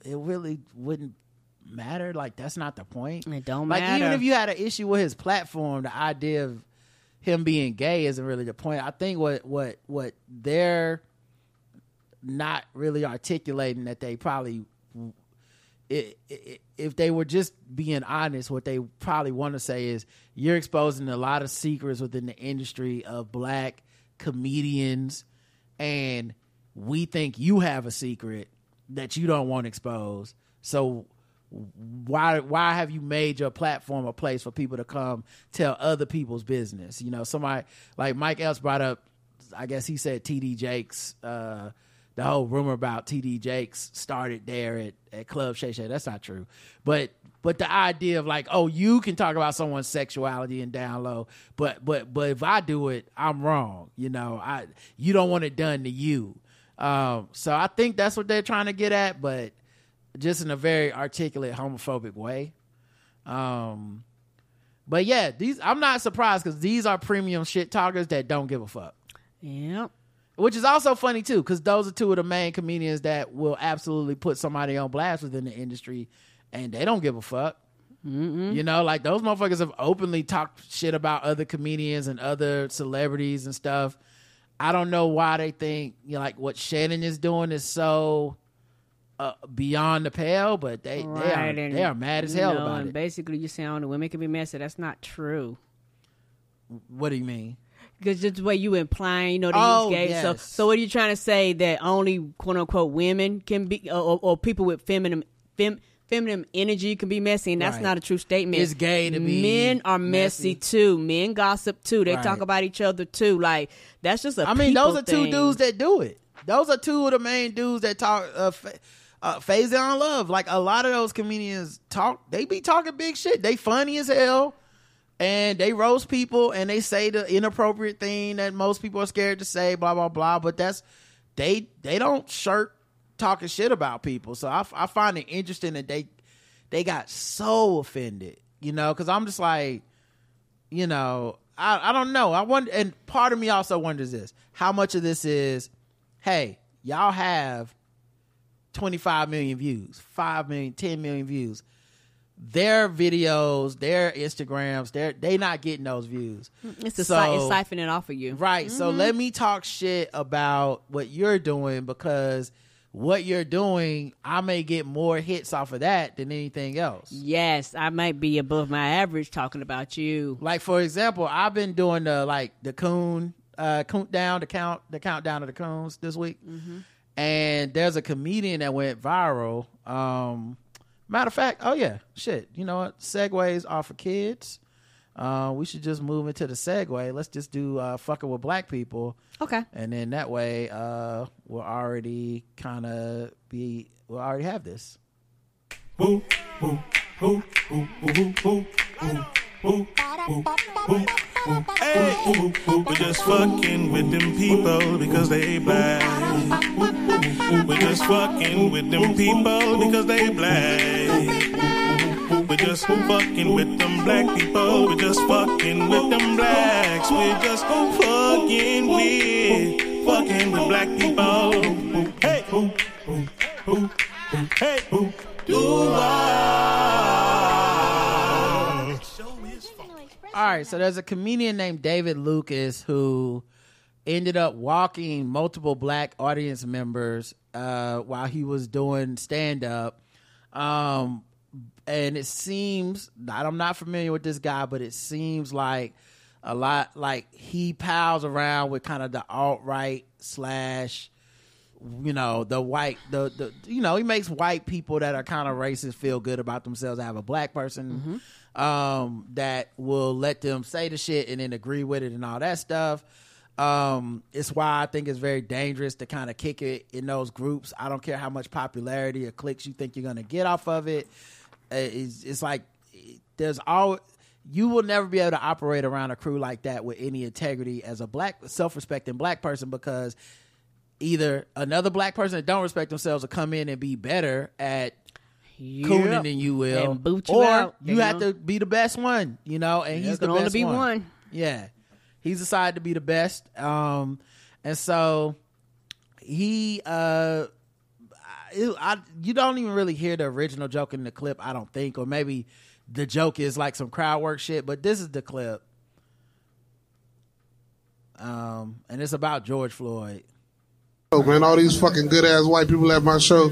it really wouldn't matter. Like, that's not the point. It don't matter. Like, even if you had an issue with his platform, the idea of him being gay isn't really the point. I think what what what they're not really articulating that they probably, it, it, if they were just being honest, what they probably want to say is you're exposing a lot of secrets within the industry of black comedians, and we think you have a secret that you don't want exposed. So why why have you made your platform a place for people to come tell other people's business? You know, somebody like Mike Epps brought up, I guess he said T D Jakes, uh, the whole rumor about T D Jakes started there at, at Club Shay Shay. That's not true. But but the idea of like, oh, you can talk about someone's sexuality and down low, but but but if I do it, I'm wrong. You know, I you don't want it done to you. Um, so I think that's what they're trying to get at, but just in a very articulate homophobic way. Um, but yeah, these I'm not surprised because these are premium shit talkers that don't give a fuck. Yep. Which is also funny too, because those are two of the main comedians that will absolutely put somebody on blast within the industry and they don't give a fuck. Mm-mm. You know, like those motherfuckers have openly talked shit about other comedians and other celebrities and stuff. I don't know why they think, you know, like what Shannon is doing is so Uh, beyond the pale, but they right. they, are, they are mad as hell you know, about and it. Basically, you're saying the women can be messy. That's not true. What do you mean? Because just the way you implying, you know, that oh, he's gay. Yes. So, so what are you trying to say that only quote unquote women can be, or, or people with feminine fem, feminine energy can be messy? And that's right. not a true statement. It's gay to be. Men are messy, messy too. Men gossip too. They right. talk about each other too. Like that's just a. I mean, those are two thing. dudes that do it. Those are two of the main dudes that talk. Uh, fa- Uh, Phase on love. Like a lot of those comedians talk, they be talking big shit. They funny as hell and they roast people and they say the inappropriate thing that most people are scared to say, blah, blah, blah. But that's, they, they don't shirk talking shit about people. So I, I find it interesting that they, they got so offended, you know, cause I'm just like, you know, I, I don't know. I wonder, and part of me also wonders this, how much of this is, hey, y'all have twenty-five million views, five million, ten million views. Their videos, their Instagrams, they're they not getting those views. It's a so, si- it's siphoning off of you. Right. Mm-hmm. So let me talk shit about what you're doing because what you're doing, I may get more hits off of that than anything else. Yes, I might be above my average talking about you. Like for example, I've been doing the like the coon uh countdown, the count the countdown of the coons this week. Mm-hmm. And there's a comedian that went viral. Um, matter of fact, oh yeah, shit. You know what? Segways are for kids. Uh, we should just move into the segue. Let's just do uh, fucking with black people. Okay. And then that way uh, we'll already kind of be, we'll already have this. Boo, boo, boo, boo, boo, boo, boo, boo, boo, boo. Hey, we're just fucking with them people because they black. We're just fucking with them people because they black. We're just fucking with them black people. We're just fucking with them blacks. We're just fucking with, fucking with black people. Hey, hey, hey, all right, so there's a comedian named David Lucas who ended up walking multiple black audience members uh, while he was doing stand-up. Um, and it seems, I'm not familiar with this guy, but it seems like a lot, like he pals around with kind of the alt-right slash, you know, the white, the, the you know, he makes white people that are kind of racist feel good about themselves. I have a black person. Mm-hmm. Um, that will let them say the shit and then agree with it and all that stuff. Um, it's why I think it's very dangerous to kind of kick it in those groups. I don't care how much popularity or clicks you think you're going to get off of it. It's, it's like there's all you will never be able to operate around a crew like that with any integrity as a black, self-respecting black person, because either another black person that don't respect themselves will come in and be better at Yep. cooning than you will, and boot you or out, you know? Have to be the best one, you know. And he's the best only be one. one. Yeah, he's decided to be the best, um, and so he, uh, I, I, you don't even really hear the original joke in the clip, I don't think, or maybe the joke is like some crowd work shit. But this is the clip, um, and it's about George Floyd. Oh man, all these fucking good ass white people at my show.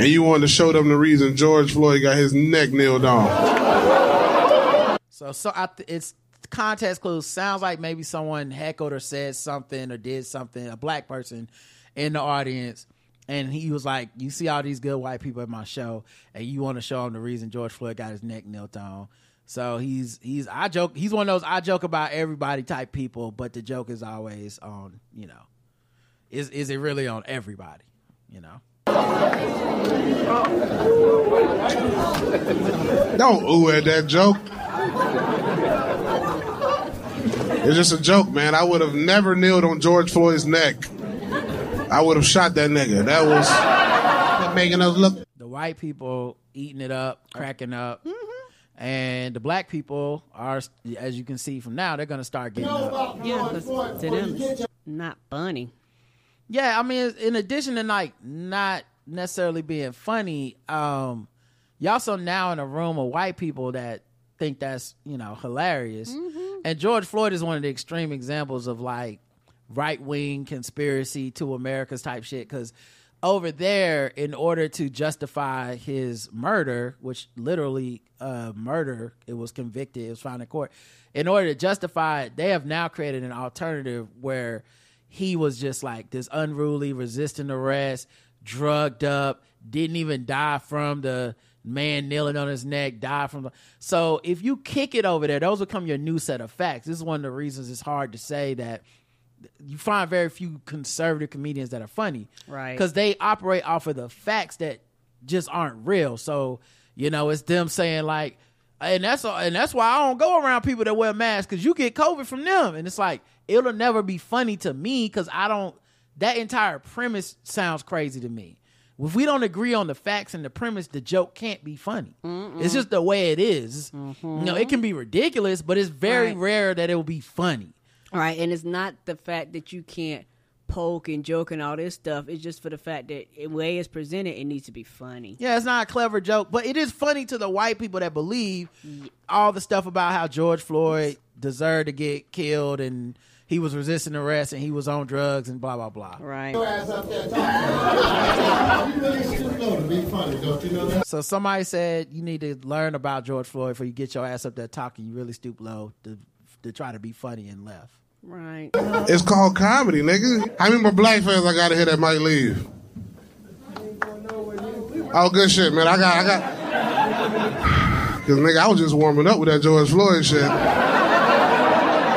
And you wanted to show them the reason George Floyd got his neck nailed on. So, so I th- it's context clues. Sounds like maybe someone heckled or said something or did something, a black person in the audience. And he was like, you see all these good white people at my show, and you want to show them the reason George Floyd got his neck nailed on. So he's, he's, I joke, he's one of those I joke about everybody type people, but the joke is always on, you know, is, is it really on everybody, you know? Don't ooh at that joke. It's just a joke, man. I would have never kneeled on George Floyd's neck. I would have shot that nigga. That was making us look. The white people eating it up, cracking up, mm-hmm. and the black people are, as you can see from now, they're gonna start getting up. Yeah, because to them, it's not funny. Yeah, I mean, in addition to like not necessarily being funny, um, you're also now in a room of white people that think that's, you know, hilarious. Mm-hmm. And George Floyd is one of the extreme examples of like right wing conspiracy to America's type shit. Because over there, in order to justify his murder, which literally uh, murder, it was convicted, it was found in court. In order to justify it, they have now created an alternative where he was just like this unruly, resisting arrest, drugged up, didn't even die from the man kneeling on his neck, died from the... So if you kick it over there, those become your new set of facts. This is one of the reasons it's hard to say that you find very few conservative comedians that are funny. Right. Because they operate off of the facts that just aren't real. So, you know, it's them saying like, and that's, and that's why I don't go around people that wear masks, because you get COVID from them. And it's like, it'll never be funny to me because I don't, that entire premise sounds crazy to me. If we don't agree on the facts and the premise, the joke can't be funny. Mm-mm. It's just the way it is. Mm-hmm. You know, it can be ridiculous, but it's very right. rare that it will be funny. All right, and it's not the fact that you can't poke and joke and all this stuff. It's just for the fact that the way it's presented, it needs to be funny. Yeah, it's not a clever joke, but it is funny to the white people that believe yeah. all the stuff about how George Floyd it's- deserved to get killed and... he was resisting arrest and he was on drugs and blah, blah, blah. Right. So somebody said you need to learn about George Floyd before you get your ass up there talking. You really stoop low to, to try to be funny and laugh. Right. It's called comedy, nigga. How many more black fans I got to hear that might leave? Oh, good shit, man. I got, I got. Because, nigga, I was just warming up with that George Floyd shit.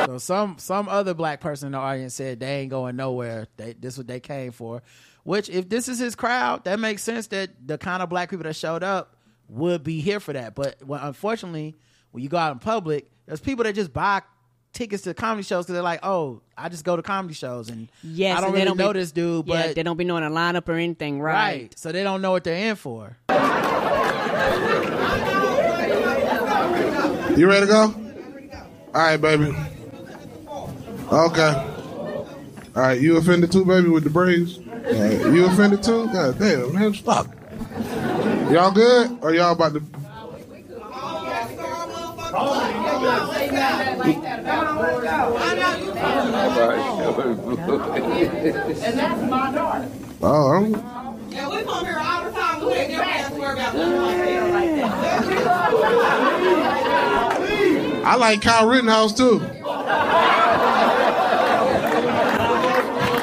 So some some other black person in the audience said they ain't going nowhere. They, this is what they came for. Which, if this is his crowd, that makes sense that the kind of black people that showed up would be here for that. But when, unfortunately, when you go out in public, there's people that just buy tickets to comedy shows because they're like, oh, I just go to comedy shows and yes, I don't really don't know be, this dude. But yeah, they don't be knowing a lineup or anything, right? Right. So they don't know what they're in for. You ready to go? All right, baby. Okay. All right, you offended too, baby, with the braids? Right. You offended too? God damn, man, fuck. Y'all good? Or y'all about to... And that's my daughter. Oh, yeah, we come here all the time. We ain't never have to worry about nothing like that. I like Kyle Rittenhouse too.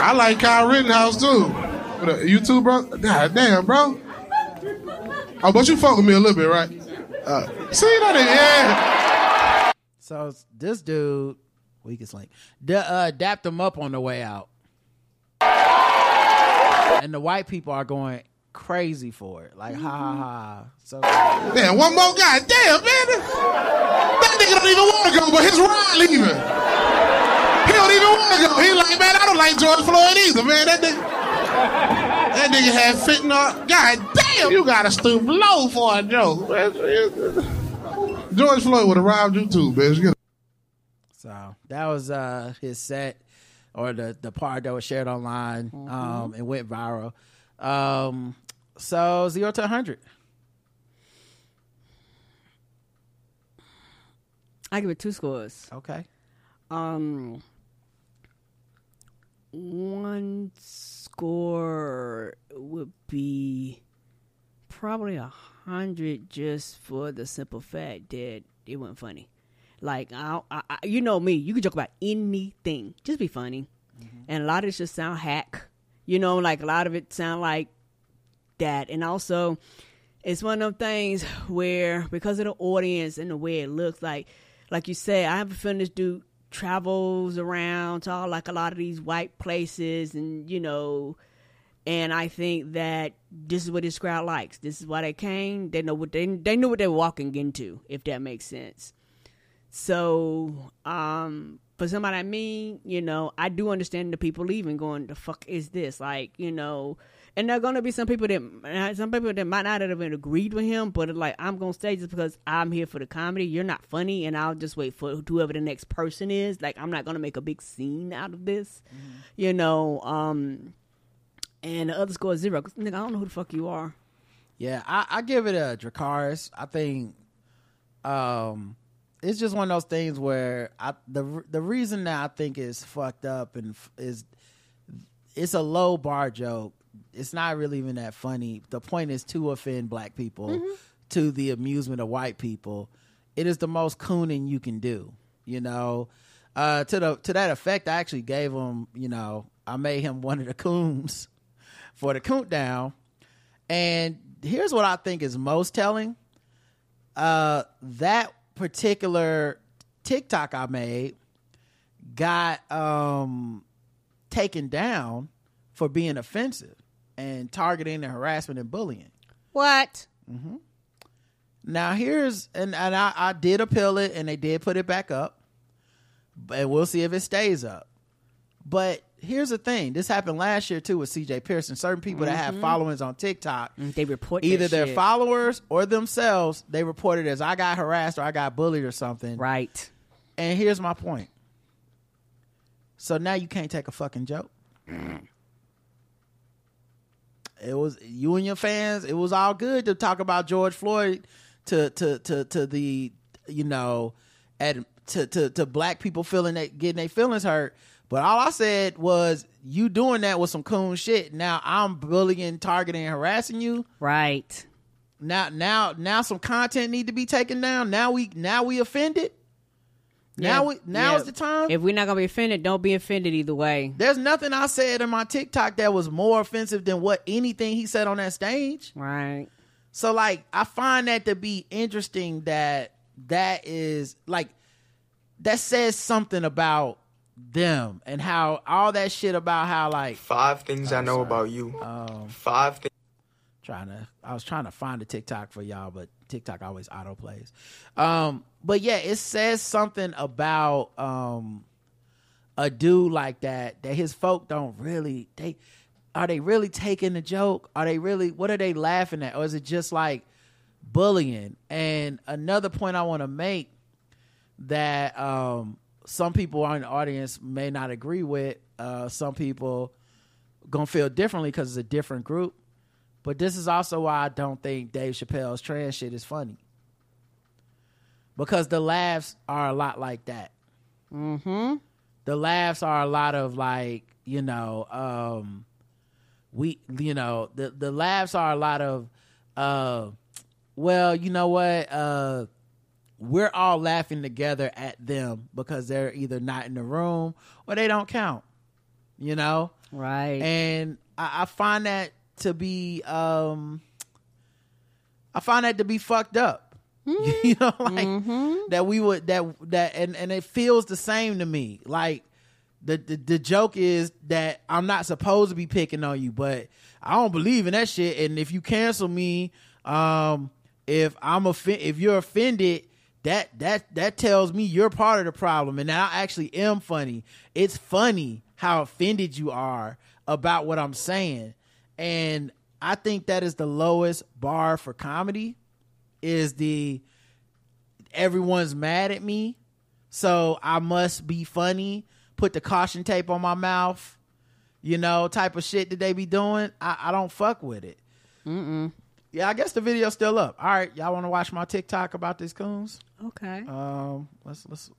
I like Kyle Rittenhouse too. You too, bro? God damn, bro. Oh, but you fuck with me a little bit, right? Uh, see that again. So this dude, weakest link, d- uh, dapped him up on the way out. And the white people are going crazy for it. Like, mm-hmm. ha, ha, ha. So, damn, one more guy. Damn, man. That nigga don't even want to go, but his ride leaving. He don't even want to go. He like, man, I don't like George Floyd either, man. That nigga, that nigga had fentanyl. God damn, you got to stoop low for a joke. George Floyd would have robbed you too, bitch. So that was uh, his set, or the, the part that was shared online, mm-hmm. um, and went viral. Um, so zero to a hundred, I give it two scores. Okay, um, one score would be probably a hundred just for the simple fact that it wasn't funny. Like, I, I, I, you know me, you can joke about anything, just be funny. Mm-hmm. And a lot of it just sound hack, you know, like a lot of it sound like that. And also, it's one of them things where because of the audience and the way it looks, like, like you said, I have a feeling this dude travels around to all, like a lot of these white places, and you know. And I think that this is what this crowd likes. This is why they came. They know what they they knew what they were walking into, if that makes sense. So, um, for somebody like me, you know, I do understand the people leaving, going, "The fuck is this?" Like, you know, and there are gonna be some people that some people that might not have even agreed with him, but like, I'm gonna stay just because I'm here for the comedy. You're not funny, and I'll just wait for whoever the next person is. Like, I'm not gonna make a big scene out of this, mm-hmm. you know. Um. And the other score is zero. Nigga, I don't know who the fuck you are. Yeah, I, I give it a Dracarys. I think um, it's just one of those things where I, the the reason that I think it's fucked up and f- is it's a low bar joke. It's not really even that funny. The point is to offend black people, mm-hmm. to the amusement of white people. It is the most cooning you can do, you know. Uh, to the to that effect, I actually gave him, you know, I made him one of the coons for the countdown. And here's what I think is most telling. Uh, that particular TikTok I made got um, taken down for being offensive and targeting and harassment and bullying. What? Mm-hmm. Now here's, and, and I, I did appeal it and they did put it back up. And we'll see if it stays up. But here's the thing. This happened last year, too, with C J Pearson. Certain people mm-hmm. that have followings on TikTok, they report either their shit. Followers or themselves, they report it as I got harassed or I got bullied or something. Right. And here's my point. So now you can't take a fucking joke. Mm. It was you and your fans. It was all good to talk about George Floyd to to to, to the, you know, at, to, to, to black people feeling that getting their feelings hurt. But all I said was, you doing that with some coon shit. Now I'm bullying, targeting, and harassing you. Right. Now, now, now, some content need to be taken down. Now we, now we offended. Now, yeah. we, now yeah. is the time. If we're not gonna be offended, don't be offended either way. There's nothing I said in my TikTok that was more offensive than what anything he said on that stage. Right. So, like, I find that to be interesting. That that is like that says something about them and how all that shit about how like five things oh, I know sorry. about you. Um, five things. Trying to, I was trying to find a TikTok for y'all, but TikTok always autoplays. Um, but yeah, it says something about um, a dude like that that his folk don't really. They are they really taking the joke? Are they really? What are they laughing at? Or is it just like bullying? And another point I want to make that um, some people in the audience may not agree with. Uh, some people gonna feel differently because it's a different group. But this is also why I don't think Dave Chappelle's trans shit is funny. Because the laughs are a lot like that. Mm-hmm. The laughs are a lot of like, you know, um, we, you know, the, the laughs are a lot of, uh, well, you know what? Uh, we're all laughing together at them because they're either not in the room or they don't count, you know? Right. And I, I find that to be um I find that to be fucked up. Mm-hmm. You know, like mm-hmm. that we would that that and, and it feels the same to me. Like the, the the joke is that I'm not supposed to be picking on you, but I don't believe in that shit. And if you cancel me, um if I'm off- if you're offended, that that that tells me you're part of the problem and that I actually am funny. It's funny how offended you are about what I'm saying. And I think that is the lowest bar for comedy is the everyone's mad at me, so I must be funny, put the caution tape on my mouth, you know, type of shit that they be doing. I, I don't fuck with it. Mm-mm. Yeah, I guess the video's still up. All right, y'all want to watch my TikTok about this coons? Okay. Um, let's let's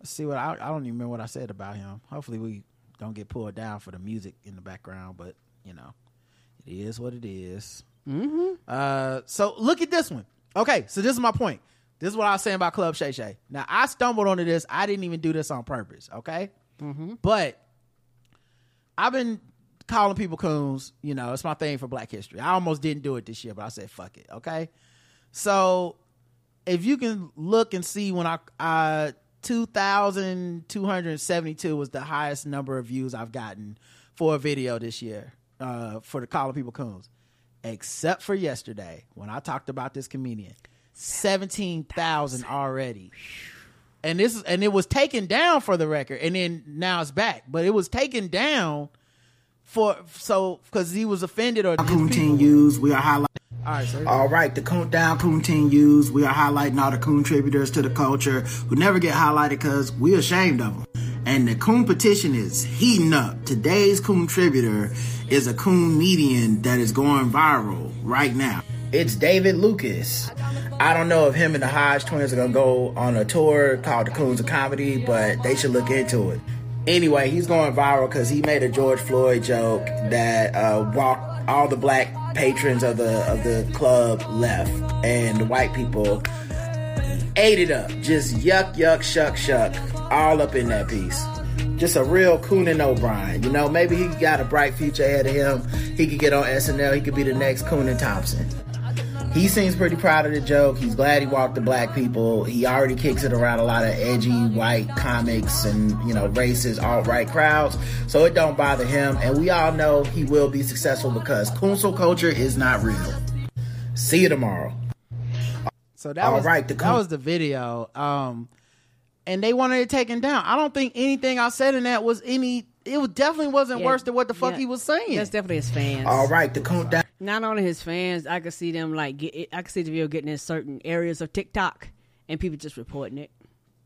let's see what I I don't even remember what I said about him. Hopefully we don't get pulled down for the music in the background, but you know. It is what it is. Mm-hmm. Uh, so look at this one. Okay, so this is my point. This is what I was saying about Club Shay Shay. Now, I stumbled onto this. I didn't even do this on purpose, okay? Mm-hmm. But I've been calling people coons. You know, it's my thing for Black history. I almost didn't do it this year, but I said, fuck it, okay? So if you can look and see when I... Uh, two thousand two hundred seventy-two was the highest number of views I've gotten for a video this year. Uh, for the Calling People Coons, except for yesterday when I talked about this comedian, seventeen thousand already, and this and it was taken down for the record, and then now it's back, but it was taken down for so because he was offended or continues. We are highlighting. All right, sir. All right, the countdown continues. We are highlighting all the contributors to the culture who never get highlighted because we're ashamed of them. And the coon petition is heating up. Today's contributor is a coon comedian that is going viral right now. It's David Lucas. I don't know if him and the Hodge twins are going to go on a tour called The Coons of Comedy, but they should look into it. Anyway, he's going viral because he made a George Floyd joke that uh, walked all the black patrons of the of the club left, and the white people ate it up. Just yuck, yuck, shuck, shuck. All up in that piece. Just a real Coonan O'Brien. You know, maybe he got a bright future ahead of him. He could get on S N L. He could be the next Coonan Thompson. He seems pretty proud of the joke. He's glad he walked the black people. He already kicks it around a lot of edgy white comics and, you know, racist alt-right crowds. So it don't bother him. And we all know he will be successful because Coonsel culture is not real. See you tomorrow. So that, all was, right, the coon- that was the video. Um... And they wanted it taken down. I don't think anything I said in that was any... It was, definitely wasn't yeah, worse than what the fuck yeah. he was saying. That's definitely his fans. All right, the countdown. Not only his fans, I could see them like... Get, I could see the video getting in certain areas of TikTok and people just reporting it.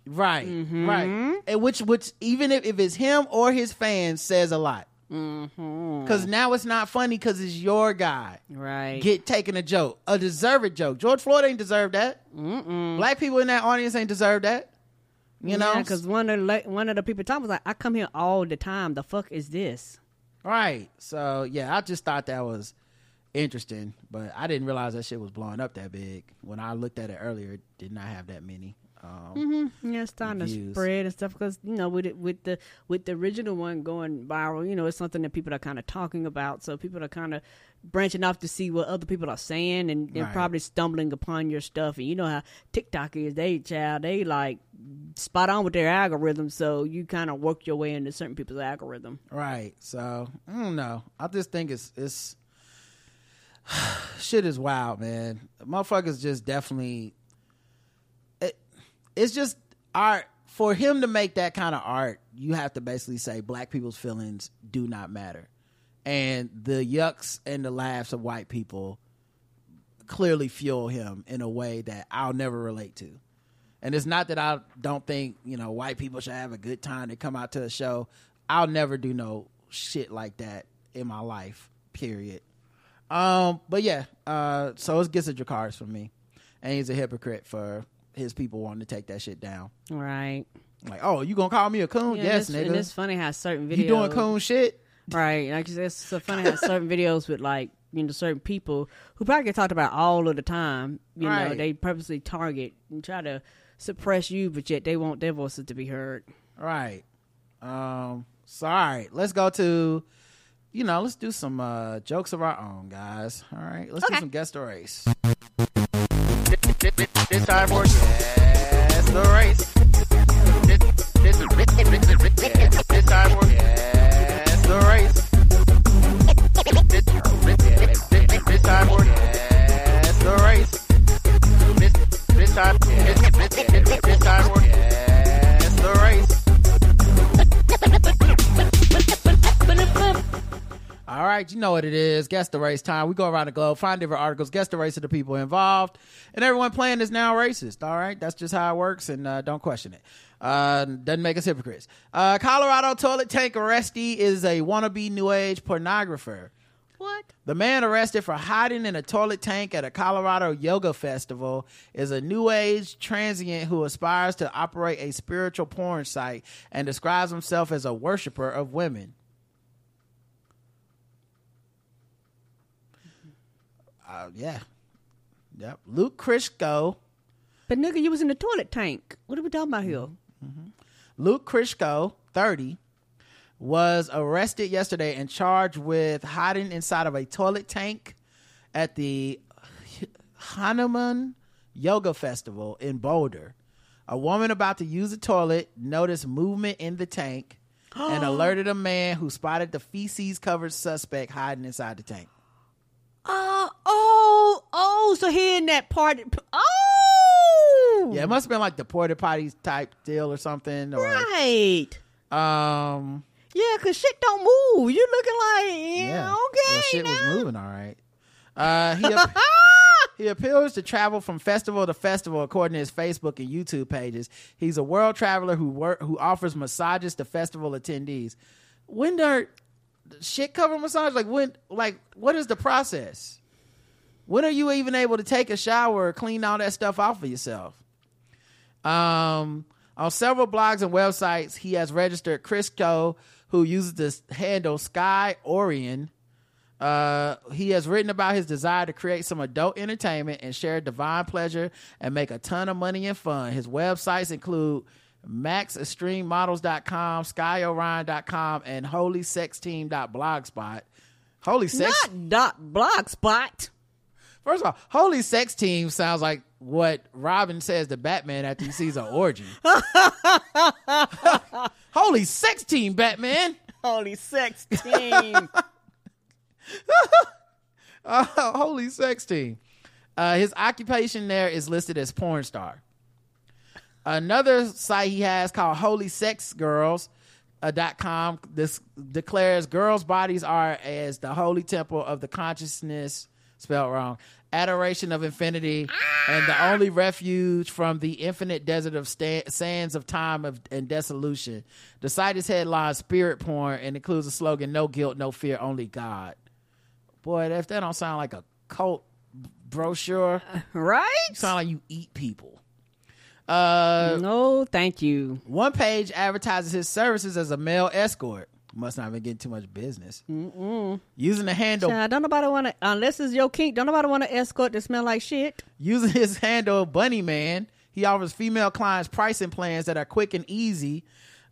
Right, mm-hmm. right. And which, which even if, if it's him or his fans, says a lot. Because mm-hmm. now it's not funny because it's your guy. Right. Get taking a joke. A deserved joke. George Floyd ain't deserved that. Mm-mm. Black people in that audience ain't deserved that. You know, because yeah, one of the, one of the people talking was like, "I come here all the time. The fuck is this?" Right. So yeah, I just thought that was interesting, but I didn't realize that shit was blowing up that big. When I looked at it earlier, it did not have that many. Um, mm-hmm. Yeah, it's starting reviews. to spread and stuff because you know with it, with the with the original one going viral, you know, it's something that people are kind of talking about. So people are kind of branching off to see what other people are saying, and they're right. probably stumbling upon your stuff. And you know how TikTok is; they child, they like spot on with their algorithm. So you kind of work your way into certain people's algorithm, right? So I don't know. I just think it's it's. shit is wild, man. Motherfuckers just definitely. It, it's just art. For him to make that kind of art, you have to basically say black people's feelings do not matter. And the yucks and the laughs of white people clearly fuel him in a way that I'll never relate to. And it's not that I don't think, you know, white people should have a good time to come out to a show. I'll never do no shit like that in my life, period. Um, but yeah, uh, so it gets a Dracarys from me. And he's a hypocrite for his people wanting to take that shit down. Right. Like, oh, you gonna call me a coon? Yeah, yes, and nigga. And it's funny how certain videos. You doing coon shit? Right. Like, it's so funny how certain videos with, like, you know, certain people who probably get talked about all of the time, you right. know, they purposely target and try to suppress you, but yet they want their voices to be heard. Right. Um, so, all right, let's go to, you know, let's do some uh, jokes of our own, guys. All right, let's okay. do some guess the race. This time for guess the race. This time for guess the race. This time for guess the race. This this time this time for guess the race. All right, you know what it is. Guess the race time. We go around the globe, find different articles, guess the race of the people involved, and everyone playing is now racist. All right, that's just how it works, and uh, don't question it. Uh, doesn't make us hypocrites. Uh, Colorado toilet tank arrestee is a wannabe new age pornographer. What? The man arrested for hiding in a toilet tank at a Colorado yoga festival is a new age transient who aspires to operate a spiritual porn site and describes himself as a worshiper of women. Uh, yeah. Yep. Luke Krischko. But nigga, you was in the toilet tank. What are we talking about here? Mm-hmm. Luke Krischko, thirty, was arrested yesterday and charged with hiding inside of a toilet tank at the Hanuman Yoga Festival in Boulder. A woman about to use the toilet noticed movement in the tank and alerted a man who spotted the feces-covered suspect hiding inside the tank. Uh, oh, oh, so he in that party. Oh! Yeah, it must have been like the porta potty type deal or something. Or, right. Um. Yeah, because shit don't move. You looking like, yeah, yeah. okay. Well, shit now. was moving, all right. Uh, he, ap- he appears to travel from festival to festival, according to his Facebook and YouTube pages. He's a world traveler who work, who offers massages to festival attendees. When are... shit cover massage, like when, like what is the process? When are you even able to take a shower or clean all that stuff off of yourself? Um, on several blogs and websites, he has registered Krischko, who uses the handle Sky Orion. Uh, he has written about his desire to create some adult entertainment and share divine pleasure and make a ton of money and fun. His websites include max extreme models dot com, sky orion dot com, and holy sex team dot blogspot. Holy sex not blogspot. First of all, holy sex team sounds like what Robin says to Batman after he sees an orgy. Holy sex team, Batman. Holy sex team. uh, holy sex team. Uh, his occupation there is listed as porn star. Another site he has called holy sex girls dot com this declares girls' bodies are as the holy temple of the consciousness, spelled wrong, adoration of infinity, ah! and the only refuge from the infinite desert of sta- sands of time of, and desolution. The site is headlined spirit porn and includes a slogan, no guilt, no fear, only God. Boy, if that don't sound like a cult brochure. Right? Sound like you eat people. Uh, no, thank you. One page advertises his services as a male escort. Must not even get too much business. Mm-mm. Using the handle. Child, don't nobody want to, unless it's your kink, don't nobody want to escort that smell like shit. Using his handle, Bunny Man, he offers female clients pricing plans that are quick and easy.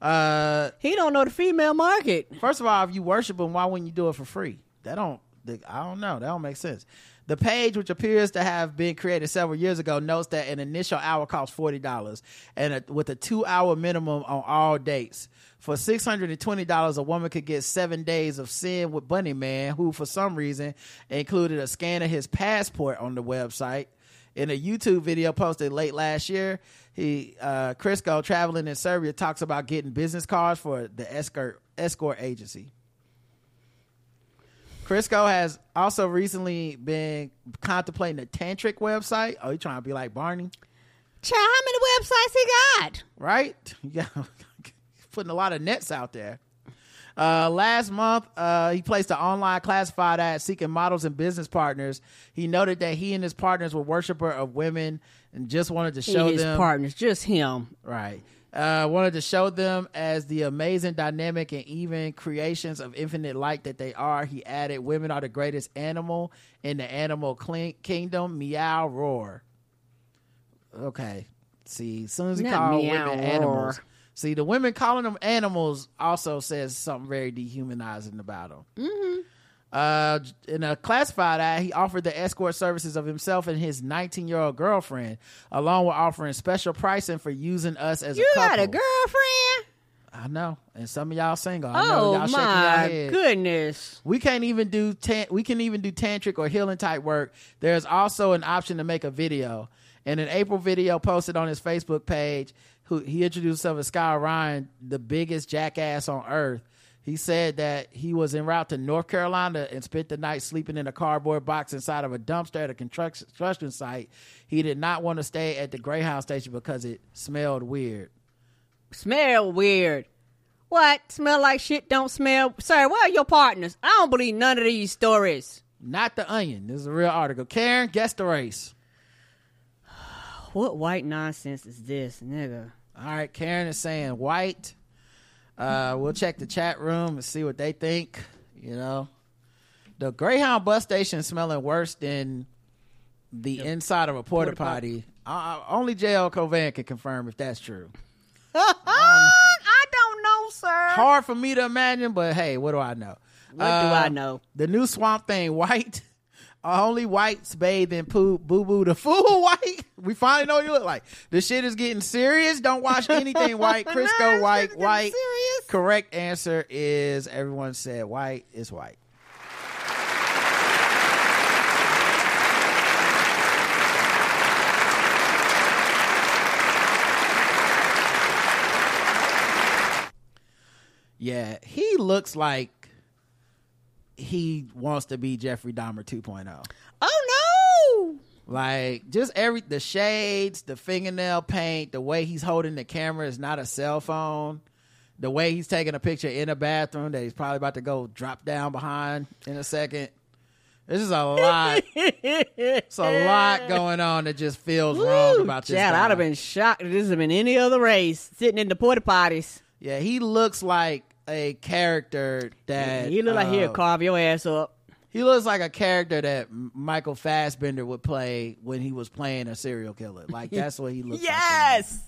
Uh, he don't know the female market. First of all, if you worship him, why wouldn't you do it for free? That don't The, I don't know. That don't make sense. The page, which appears to have been created several years ago, notes that an initial hour costs forty dollars and a, with a two-hour minimum on all dates. For six hundred twenty dollars, a woman could get seven days of sin with Bunny Man, who for some reason included a scan of his passport on the website. In a YouTube video posted late last year, he uh, Crisco, traveling in Serbia, talks about getting business cards for the escort, escort agency. Crisco has also recently been contemplating a tantric website. Oh, you trying to be like Barney? Child, how many websites he got? Right? Yeah, putting a lot of nets out there. Uh, last month, uh, he placed an online classified ad seeking models and business partners. He noted that he and his partners were worshiper of women and just wanted to show his them. His partners, just him. Right. Uh, wanted to show them as the amazing, dynamic, and even creations of infinite light that they are. He added, women are the greatest animal in the animal cl- kingdom. Meow, roar. Okay. See, as soon as he Not called meow, women roar. Animals. See, the women calling them animals also says something very dehumanizing about them. Mm-hmm. Uh, in a classified ad, he offered the escort services of himself and his nineteen-year-old girlfriend, along with offering special pricing for using us as you a couple. You got a girlfriend? I know, and some of y'all single. I know, oh y'all my shaking your head. Goodness! We can't even do tan- we can even do tantric or healing type work. There's also an option to make a video. In an April video posted on his Facebook page, who he introduced himself as Sky Ryan, the biggest jackass on earth. He said that he was en route to North Carolina and spent the night sleeping in a cardboard box inside of a dumpster at a construction site. He did not want to stay at the Greyhound station because it smelled weird. Smell weird? What? Smell like shit don't smell? Sir, where are your partners? I don't believe none of these stories. Not the Onion. This is a real article. Karen, guess the race. What white nonsense is this, nigga? All right, Karen is saying white. Uh, we'll check the chat room and see what they think. You know, the Greyhound bus station smelling worse than the yep. inside of a porta potty. Uh, only J L Covan can confirm if that's true. um, I don't know, sir. Hard for me to imagine, but hey, what do I know? What uh, do I know? The new Swamp Thing white. Only whites bathe in poo boo boo. The fool white. We finally know what you look like. The shit is getting serious. Don't watch anything white. Crisco white. White. Serious. Correct answer is everyone said white is white. Yeah, he looks like he wants to be Jeffrey Dahmer two point oh. Oh no! Like just every the shades, the fingernail paint, the way he's holding the camera is not a cell phone. The way he's taking a picture in a bathroom that he's probably about to go drop down behind in a second. This is a lot. It's a lot going on that just feels Woo, wrong about this. Yeah, I'd have been shocked if this had been any other race sitting in the porta potties. Yeah, he looks like a character that he look like uh, he'll carve your ass up. He looks like a character that Michael Fassbender would play when he was playing a serial killer. Like that's what he looks yes! like. Yes.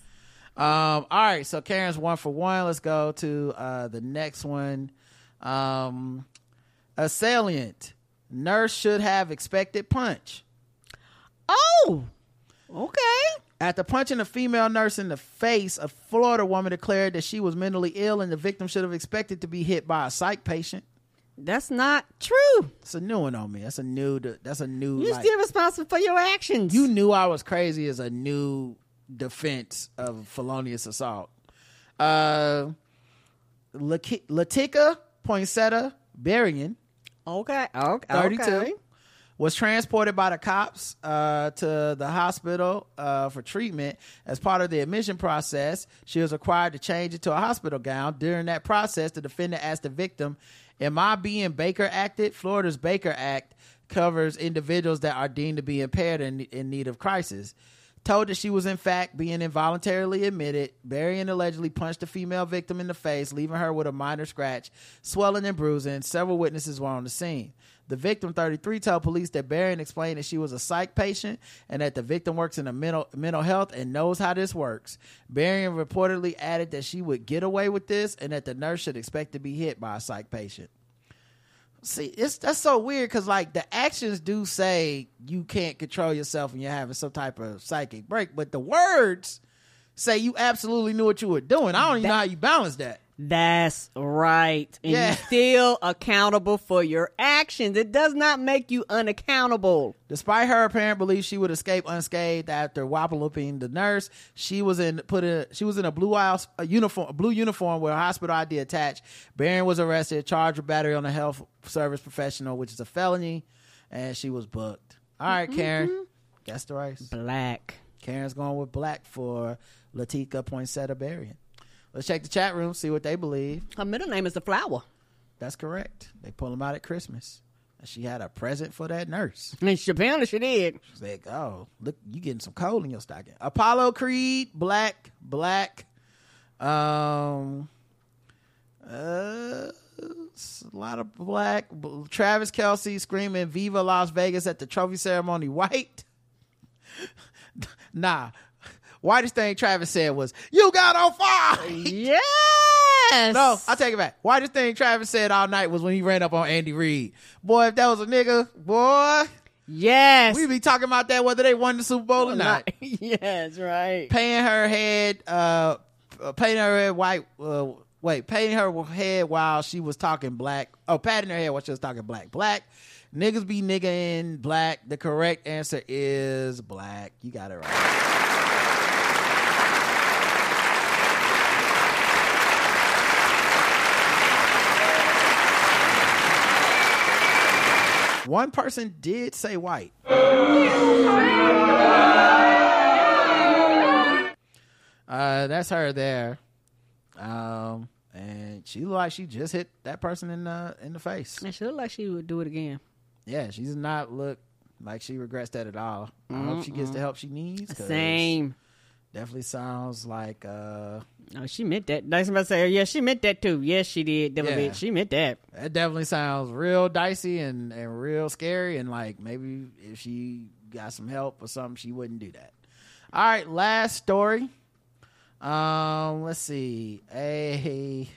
Um. All right. So Karen's one for one. Let's go to uh, the next one. Um, a salient nurse should have expected punch. Oh. Okay. After punching a female nurse in the face, a Florida woman declared that she was mentally ill and the victim should have expected to be hit by a psych patient. That's not true. It's a new one on me. That's a new... That's a new... You're like, still responsible for your actions. You knew I was crazy as a new defense of felonious assault. Uh, Latika Poinsetta Berrien. Okay. Okay. thirty-two. Okay. Was transported by the cops uh, to the hospital uh, for treatment. As part of the admission process, she was required to change into a hospital gown. During that process, the defendant asked the victim, "Am I being Baker acted?" Florida's Baker Act covers individuals that are deemed to be impaired and in need of crisis. Told that she was in fact being involuntarily admitted, Berrien allegedly punched the female victim in the face, leaving her with a minor scratch, swelling and bruising. Several witnesses were on the scene. The victim, thirty-three, told police that Berrien explained that she was a psych patient and that the victim works in a mental mental health and knows how this works. Berrien reportedly added that she would get away with this and that the nurse should expect to be hit by a psych patient. See, it's that's so weird because like the actions do say you can't control yourself and you're having some type of psychic break, but the words say you absolutely knew what you were doing. I don't even that, know how you balance that. That's right. And yeah. You're still accountable for your actions. It does not make you unaccountable. Despite her apparent belief she would escape unscathed after walloping the nurse, she was in put in she was in a blue house a uniform a blue uniform with a hospital I D attached. Barron was arrested, charged with battery on a health service professional, which is a felony, and she was booked. All right, Karen, mm-hmm. Guess the race. Black. Karen's going with black for Latika Poinsetta Berrien. Let's check the chat room, see what they believe. Her middle name is the flower. That's correct. They pull them out at Christmas. And she had a present for that nurse. And she apparently she did. She's like, oh, look, you getting some coal in your stocking. Apollo Creed, black, black. Um, uh, a lot of black. Travis Kelce screaming Viva Las Vegas at the trophy ceremony, white. Nah, whitest thing Travis said was, you got on fire. Yes. No, I take it back. Whitest thing Travis said all night was when he ran up on Andy Reid. Boy, if that was a nigga, boy. Yes. We be talking about that whether they won the Super Bowl or not. Yes, right. Painting her head, uh, painting her head white, uh, wait, painting her head while she was talking black. Oh, patting her head while she was talking black. Black. Niggas be niggaing black. The correct answer is black. You got it right. One person did say white. Uh, that's her there. Um, and she looked like she just hit that person in the, in the face. And she looked like she would do it again. Yeah, she does not look like she regrets that at all. Mm-mm. I hope she gets the help she needs. Same. Definitely sounds like... Uh, oh, she meant that. Dicey about to say, yeah, she meant that too. Yes, she did. Yeah. She meant that. That definitely sounds real dicey and, and real scary. And like maybe if she got some help or something, she wouldn't do that. All right, last story. Um, let's see. A...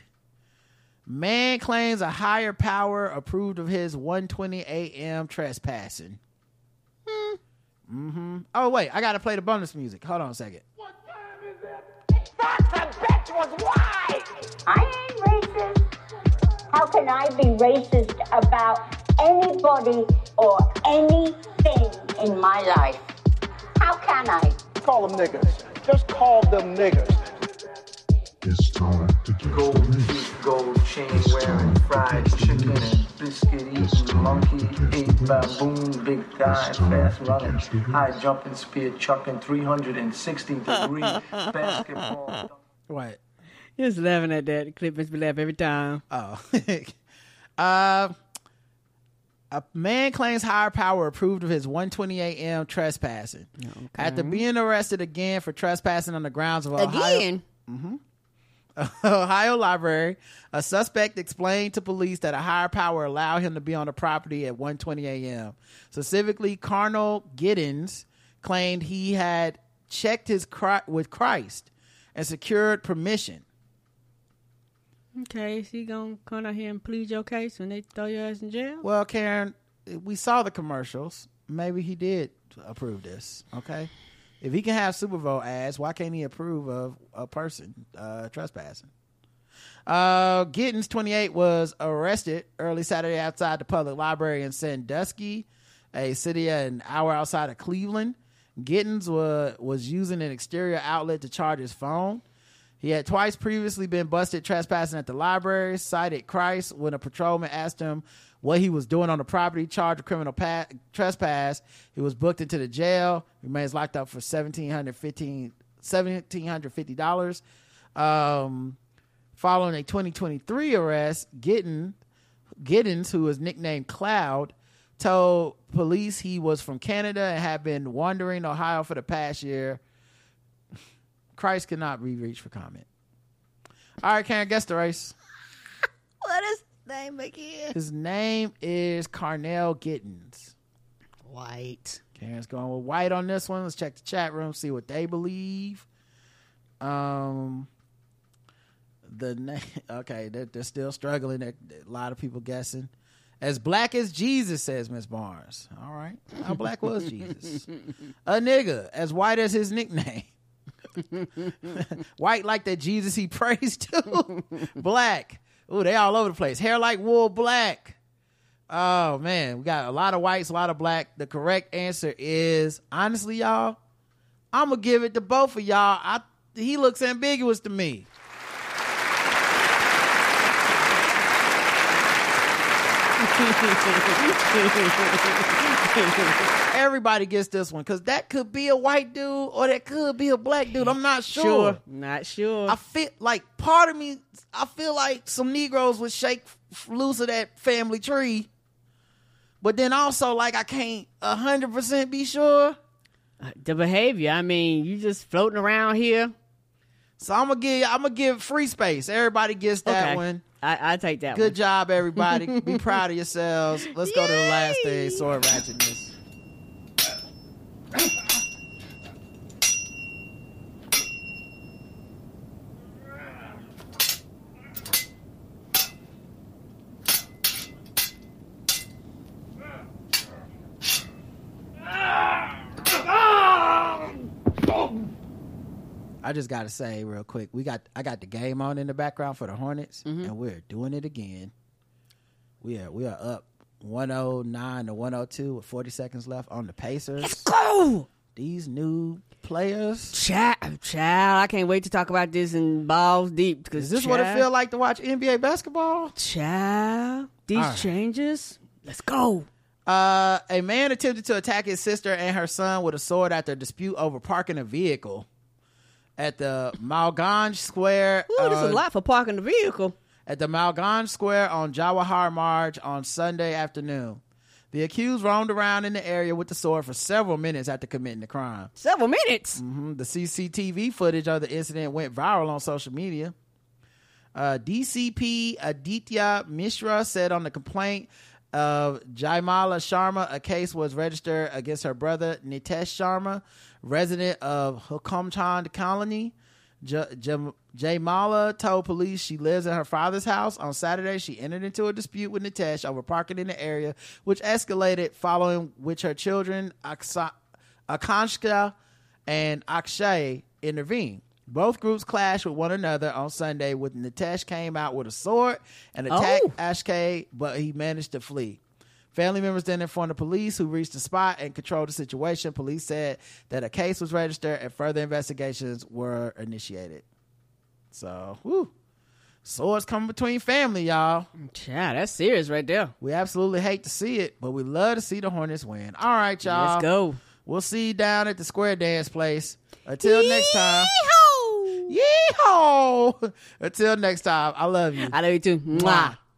Man claims a higher power approved of his one twenty a.m. trespassing. Hmm. Mm-hmm. Oh, wait. I got to play the bonus music. Hold on a second. What time is it? That's a bitch was wide. I ain't racist. How can I be racist about anybody or anything in my life? How can I? Call them niggas. Just call them niggas. It's time to get gold teeth, gold chain wearing, fried chicken and biscuit eating monkey, eight baboon, big thigh, fast running, high jumping, spear chucking, three hundred sixty degree basketball. What? Just laughing at that. The clip makes me laugh every time. Oh. uh, a man claims higher power approved of his one twenty a.m. trespassing. Okay. After being arrested again for trespassing on the grounds of Ohio. Again? Mm-hmm. Ohio Library, a suspect explained to police that a higher power allowed him to be on the property at one twenty a.m. Specifically, Carnal Giddens claimed he had checked his cri- with Christ and secured permission. Okay, is he going to come out here and plead your case when they throw your ass in jail? Well, Karen, we saw the commercials. Maybe he did approve this, okay? If he can have Super Bowl ads, why can't he approve of a person uh, trespassing? Uh, Giddens, twenty-eight, was arrested early Saturday outside the public library in Sandusky, a city an hour outside of Cleveland. Giddens was, was using an exterior outlet to charge his phone. He had twice previously been busted trespassing at the library, cited Christ when a patrolman asked him what he was doing on the property, charged with criminal pa- trespass. He was booked into the jail, remains locked up for one thousand seven hundred fifty dollars. Um, following a twenty twenty-three arrest, Giddens, Giddens, who is nicknamed Cloud, told police he was from Canada and had been wandering Ohio for the past year. Christ cannot be reached for comment. All right, Karen, guess the race. What is his name again? His name is Carnell Giddens. White. Karen's going with white on this one. Let's check the chat room, see what they believe. Um, the name. Okay, they're, they're still struggling. They're, they're, a lot of people guessing. As black as Jesus, says Miss Barnes. All right. How black was Jesus? A nigga, as white as his nickname. White like that Jesus he prays to. Black. Ooh, they all over the place. Hair like wool, black. Oh, man. We got a lot of whites, a lot of black. The correct answer is, honestly, y'all, I'm going to give it to both of y'all. I, he looks ambiguous to me. Everybody gets this one because that could be a white dude or that could be a black dude. I'm not sure. sure. Not sure. I feel like part of me, I feel like some Negroes would shake loose of that family tree, but then also like I can't a hundred percent be sure. Uh, the behavior. I mean, you just floating around here. So I'm gonna give. I'm gonna give free space. Everybody gets that okay. one. I, I take that Good one. Good job, everybody. Be proud of yourselves. Let's Yay! Go to the last thing, sword ratchetness. I just gotta say real quick, we got I got the game on in the background for the Hornets, mm-hmm. and we're doing it again. We are we are up one oh nine to one oh two with forty seconds left on the Pacers. Let's go! These new players, child, child, I can't wait to talk about this in balls deep. Cause is this child, what it feel like to watch N B A basketball? Child, these right. changes. Let's go. Uh, a man attempted to attack his sister and her son with a sword after a dispute over parking a vehicle. At the Malganj Square. Ooh, this is a lot for parking the vehicle. At the Malganj Square on Jawahar Marge on Sunday afternoon. The accused roamed around in the area with the sword for several minutes after committing the crime. Several minutes? Mm-hmm. The C C T V footage of the incident went viral on social media. Uh, D C P Aditya Mishra said on the complaint of Jaimala Sharma, a case was registered against her brother Nitesh Sharma, resident of Hukumchand Colony. J- J- Jaimala told police she lives in her father's house. On Saturday, she entered into a dispute with Nitesh over parking in the area, which escalated, following which her children, Aksa- Akanshka and Akshay, intervened. Both groups clashed with one another on Sunday, with Nitesh came out with a sword and attacked oh. Akshay, but he managed to flee. Family members then informed the police, who reached the spot and controlled the situation. Police said that a case was registered and further investigations were initiated. So, whew. Swords coming between family, y'all. Yeah, that's serious right there. We absolutely hate to see it, but we love to see the Hornets win. All right, y'all. Let's go. We'll see you down at the Square Dance Place. Until Yee-haw! Next time. Yee-haw! Until next time, I love you. I love you too. Mwah. Mwah.